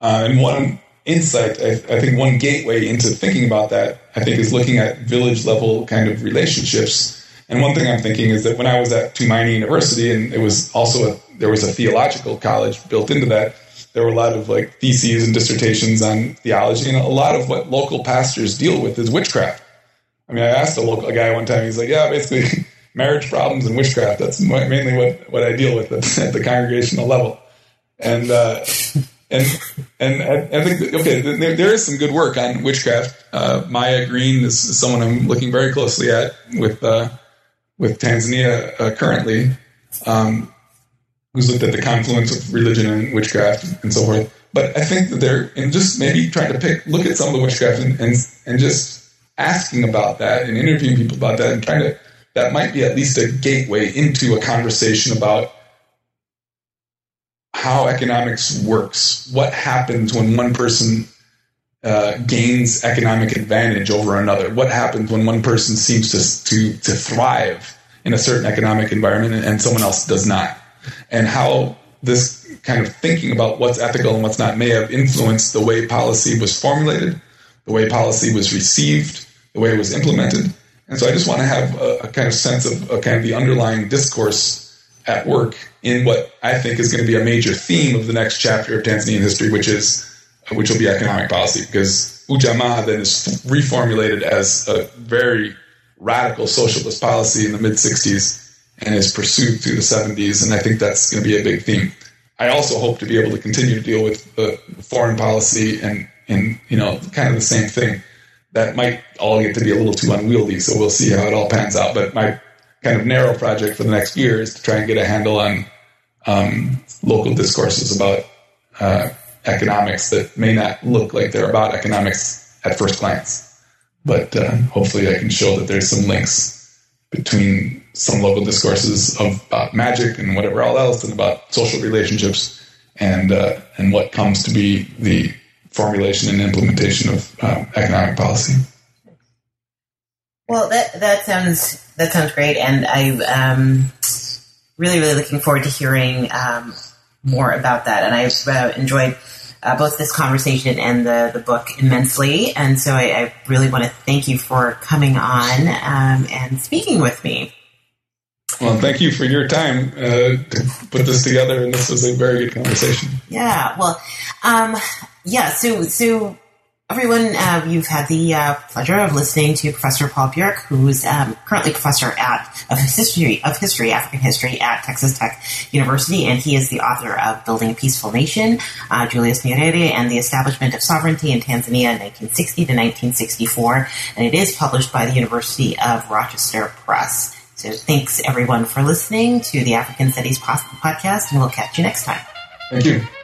Uh, and one insight, I, I think one gateway into thinking about that, I think, is looking at village-level kind of relationships. And one thing I'm thinking is that when I was at Tumaini University, and it was also a, there was a theological college built into that, there were a lot of like theses and dissertations on theology, and a lot of what local pastors deal with is witchcraft. I mean, I asked a local a guy one time, he's like, yeah, basically marriage problems and witchcraft, that's mainly what, what I deal with at, at the congregational level. And uh, and and I, I think, that, okay, there, there is some good work on witchcraft. Uh, Maya Green is someone I'm looking very closely at with uh, with Tanzania uh, currently, um, who's looked at the confluence of religion and witchcraft and so forth. But I think that they're, and just maybe trying to pick, look at some of the witchcraft and and, and just asking about that and interviewing people about that and trying to, that might be at least a gateway into a conversation about how economics works, what happens when one person uh, gains economic advantage over another, what happens when one person seems to, to, to thrive in a certain economic environment and, and someone else does not, and how this kind of thinking about what's ethical and what's not may have influenced the way policy was formulated, the way policy was received, the way it was implemented. And so I just want to have a, a kind of sense of a kind of the underlying discourse at work in what I think is going to be a major theme of the next chapter of Tanzanian history, which is which will be economic policy, because Ujamaa then is reformulated as a very radical socialist policy in the mid-sixties and is pursued through the seventies, and I think that's going to be a big theme. I also hope to be able to continue to deal with uh, foreign policy and and, you know, kind of the same thing. That might all get to be a little too unwieldy, so we'll see how it all pans out. But my kind of narrow project for the next year is to try and get a handle on um, local discourses about uh, economics that may not look like they're about economics at first glance. But uh, hopefully I can show that there's some links between some local discourses of, about magic and whatever all else and about social relationships and uh, and what comes to be the formulation and implementation of uh, economic policy. Well, that that sounds that sounds great, and I'm um, really, really looking forward to hearing um, more about that. And I've uh, enjoyed uh, both this conversation and the, the book immensely, and so I, I really want to thank you for coming on um, and speaking with me. Well, thank you for your time uh, to put this together, and this was a very good conversation. Yeah, well... Um, Yeah, so so everyone, uh, you've had the uh, pleasure of listening to Professor Paul Bjerk, who's um, currently professor at of history of history African history at Texas Tech University, and he is the author of Building a Peaceful Nation, uh, Julius Nyerere and the Establishment of Sovereignty in Tanzania, nineteen sixty to nineteen sixty-four, and it is published by the University of Rochester Press. So thanks everyone for listening to the African Studies Podcast, and we'll catch you next time. Thank you.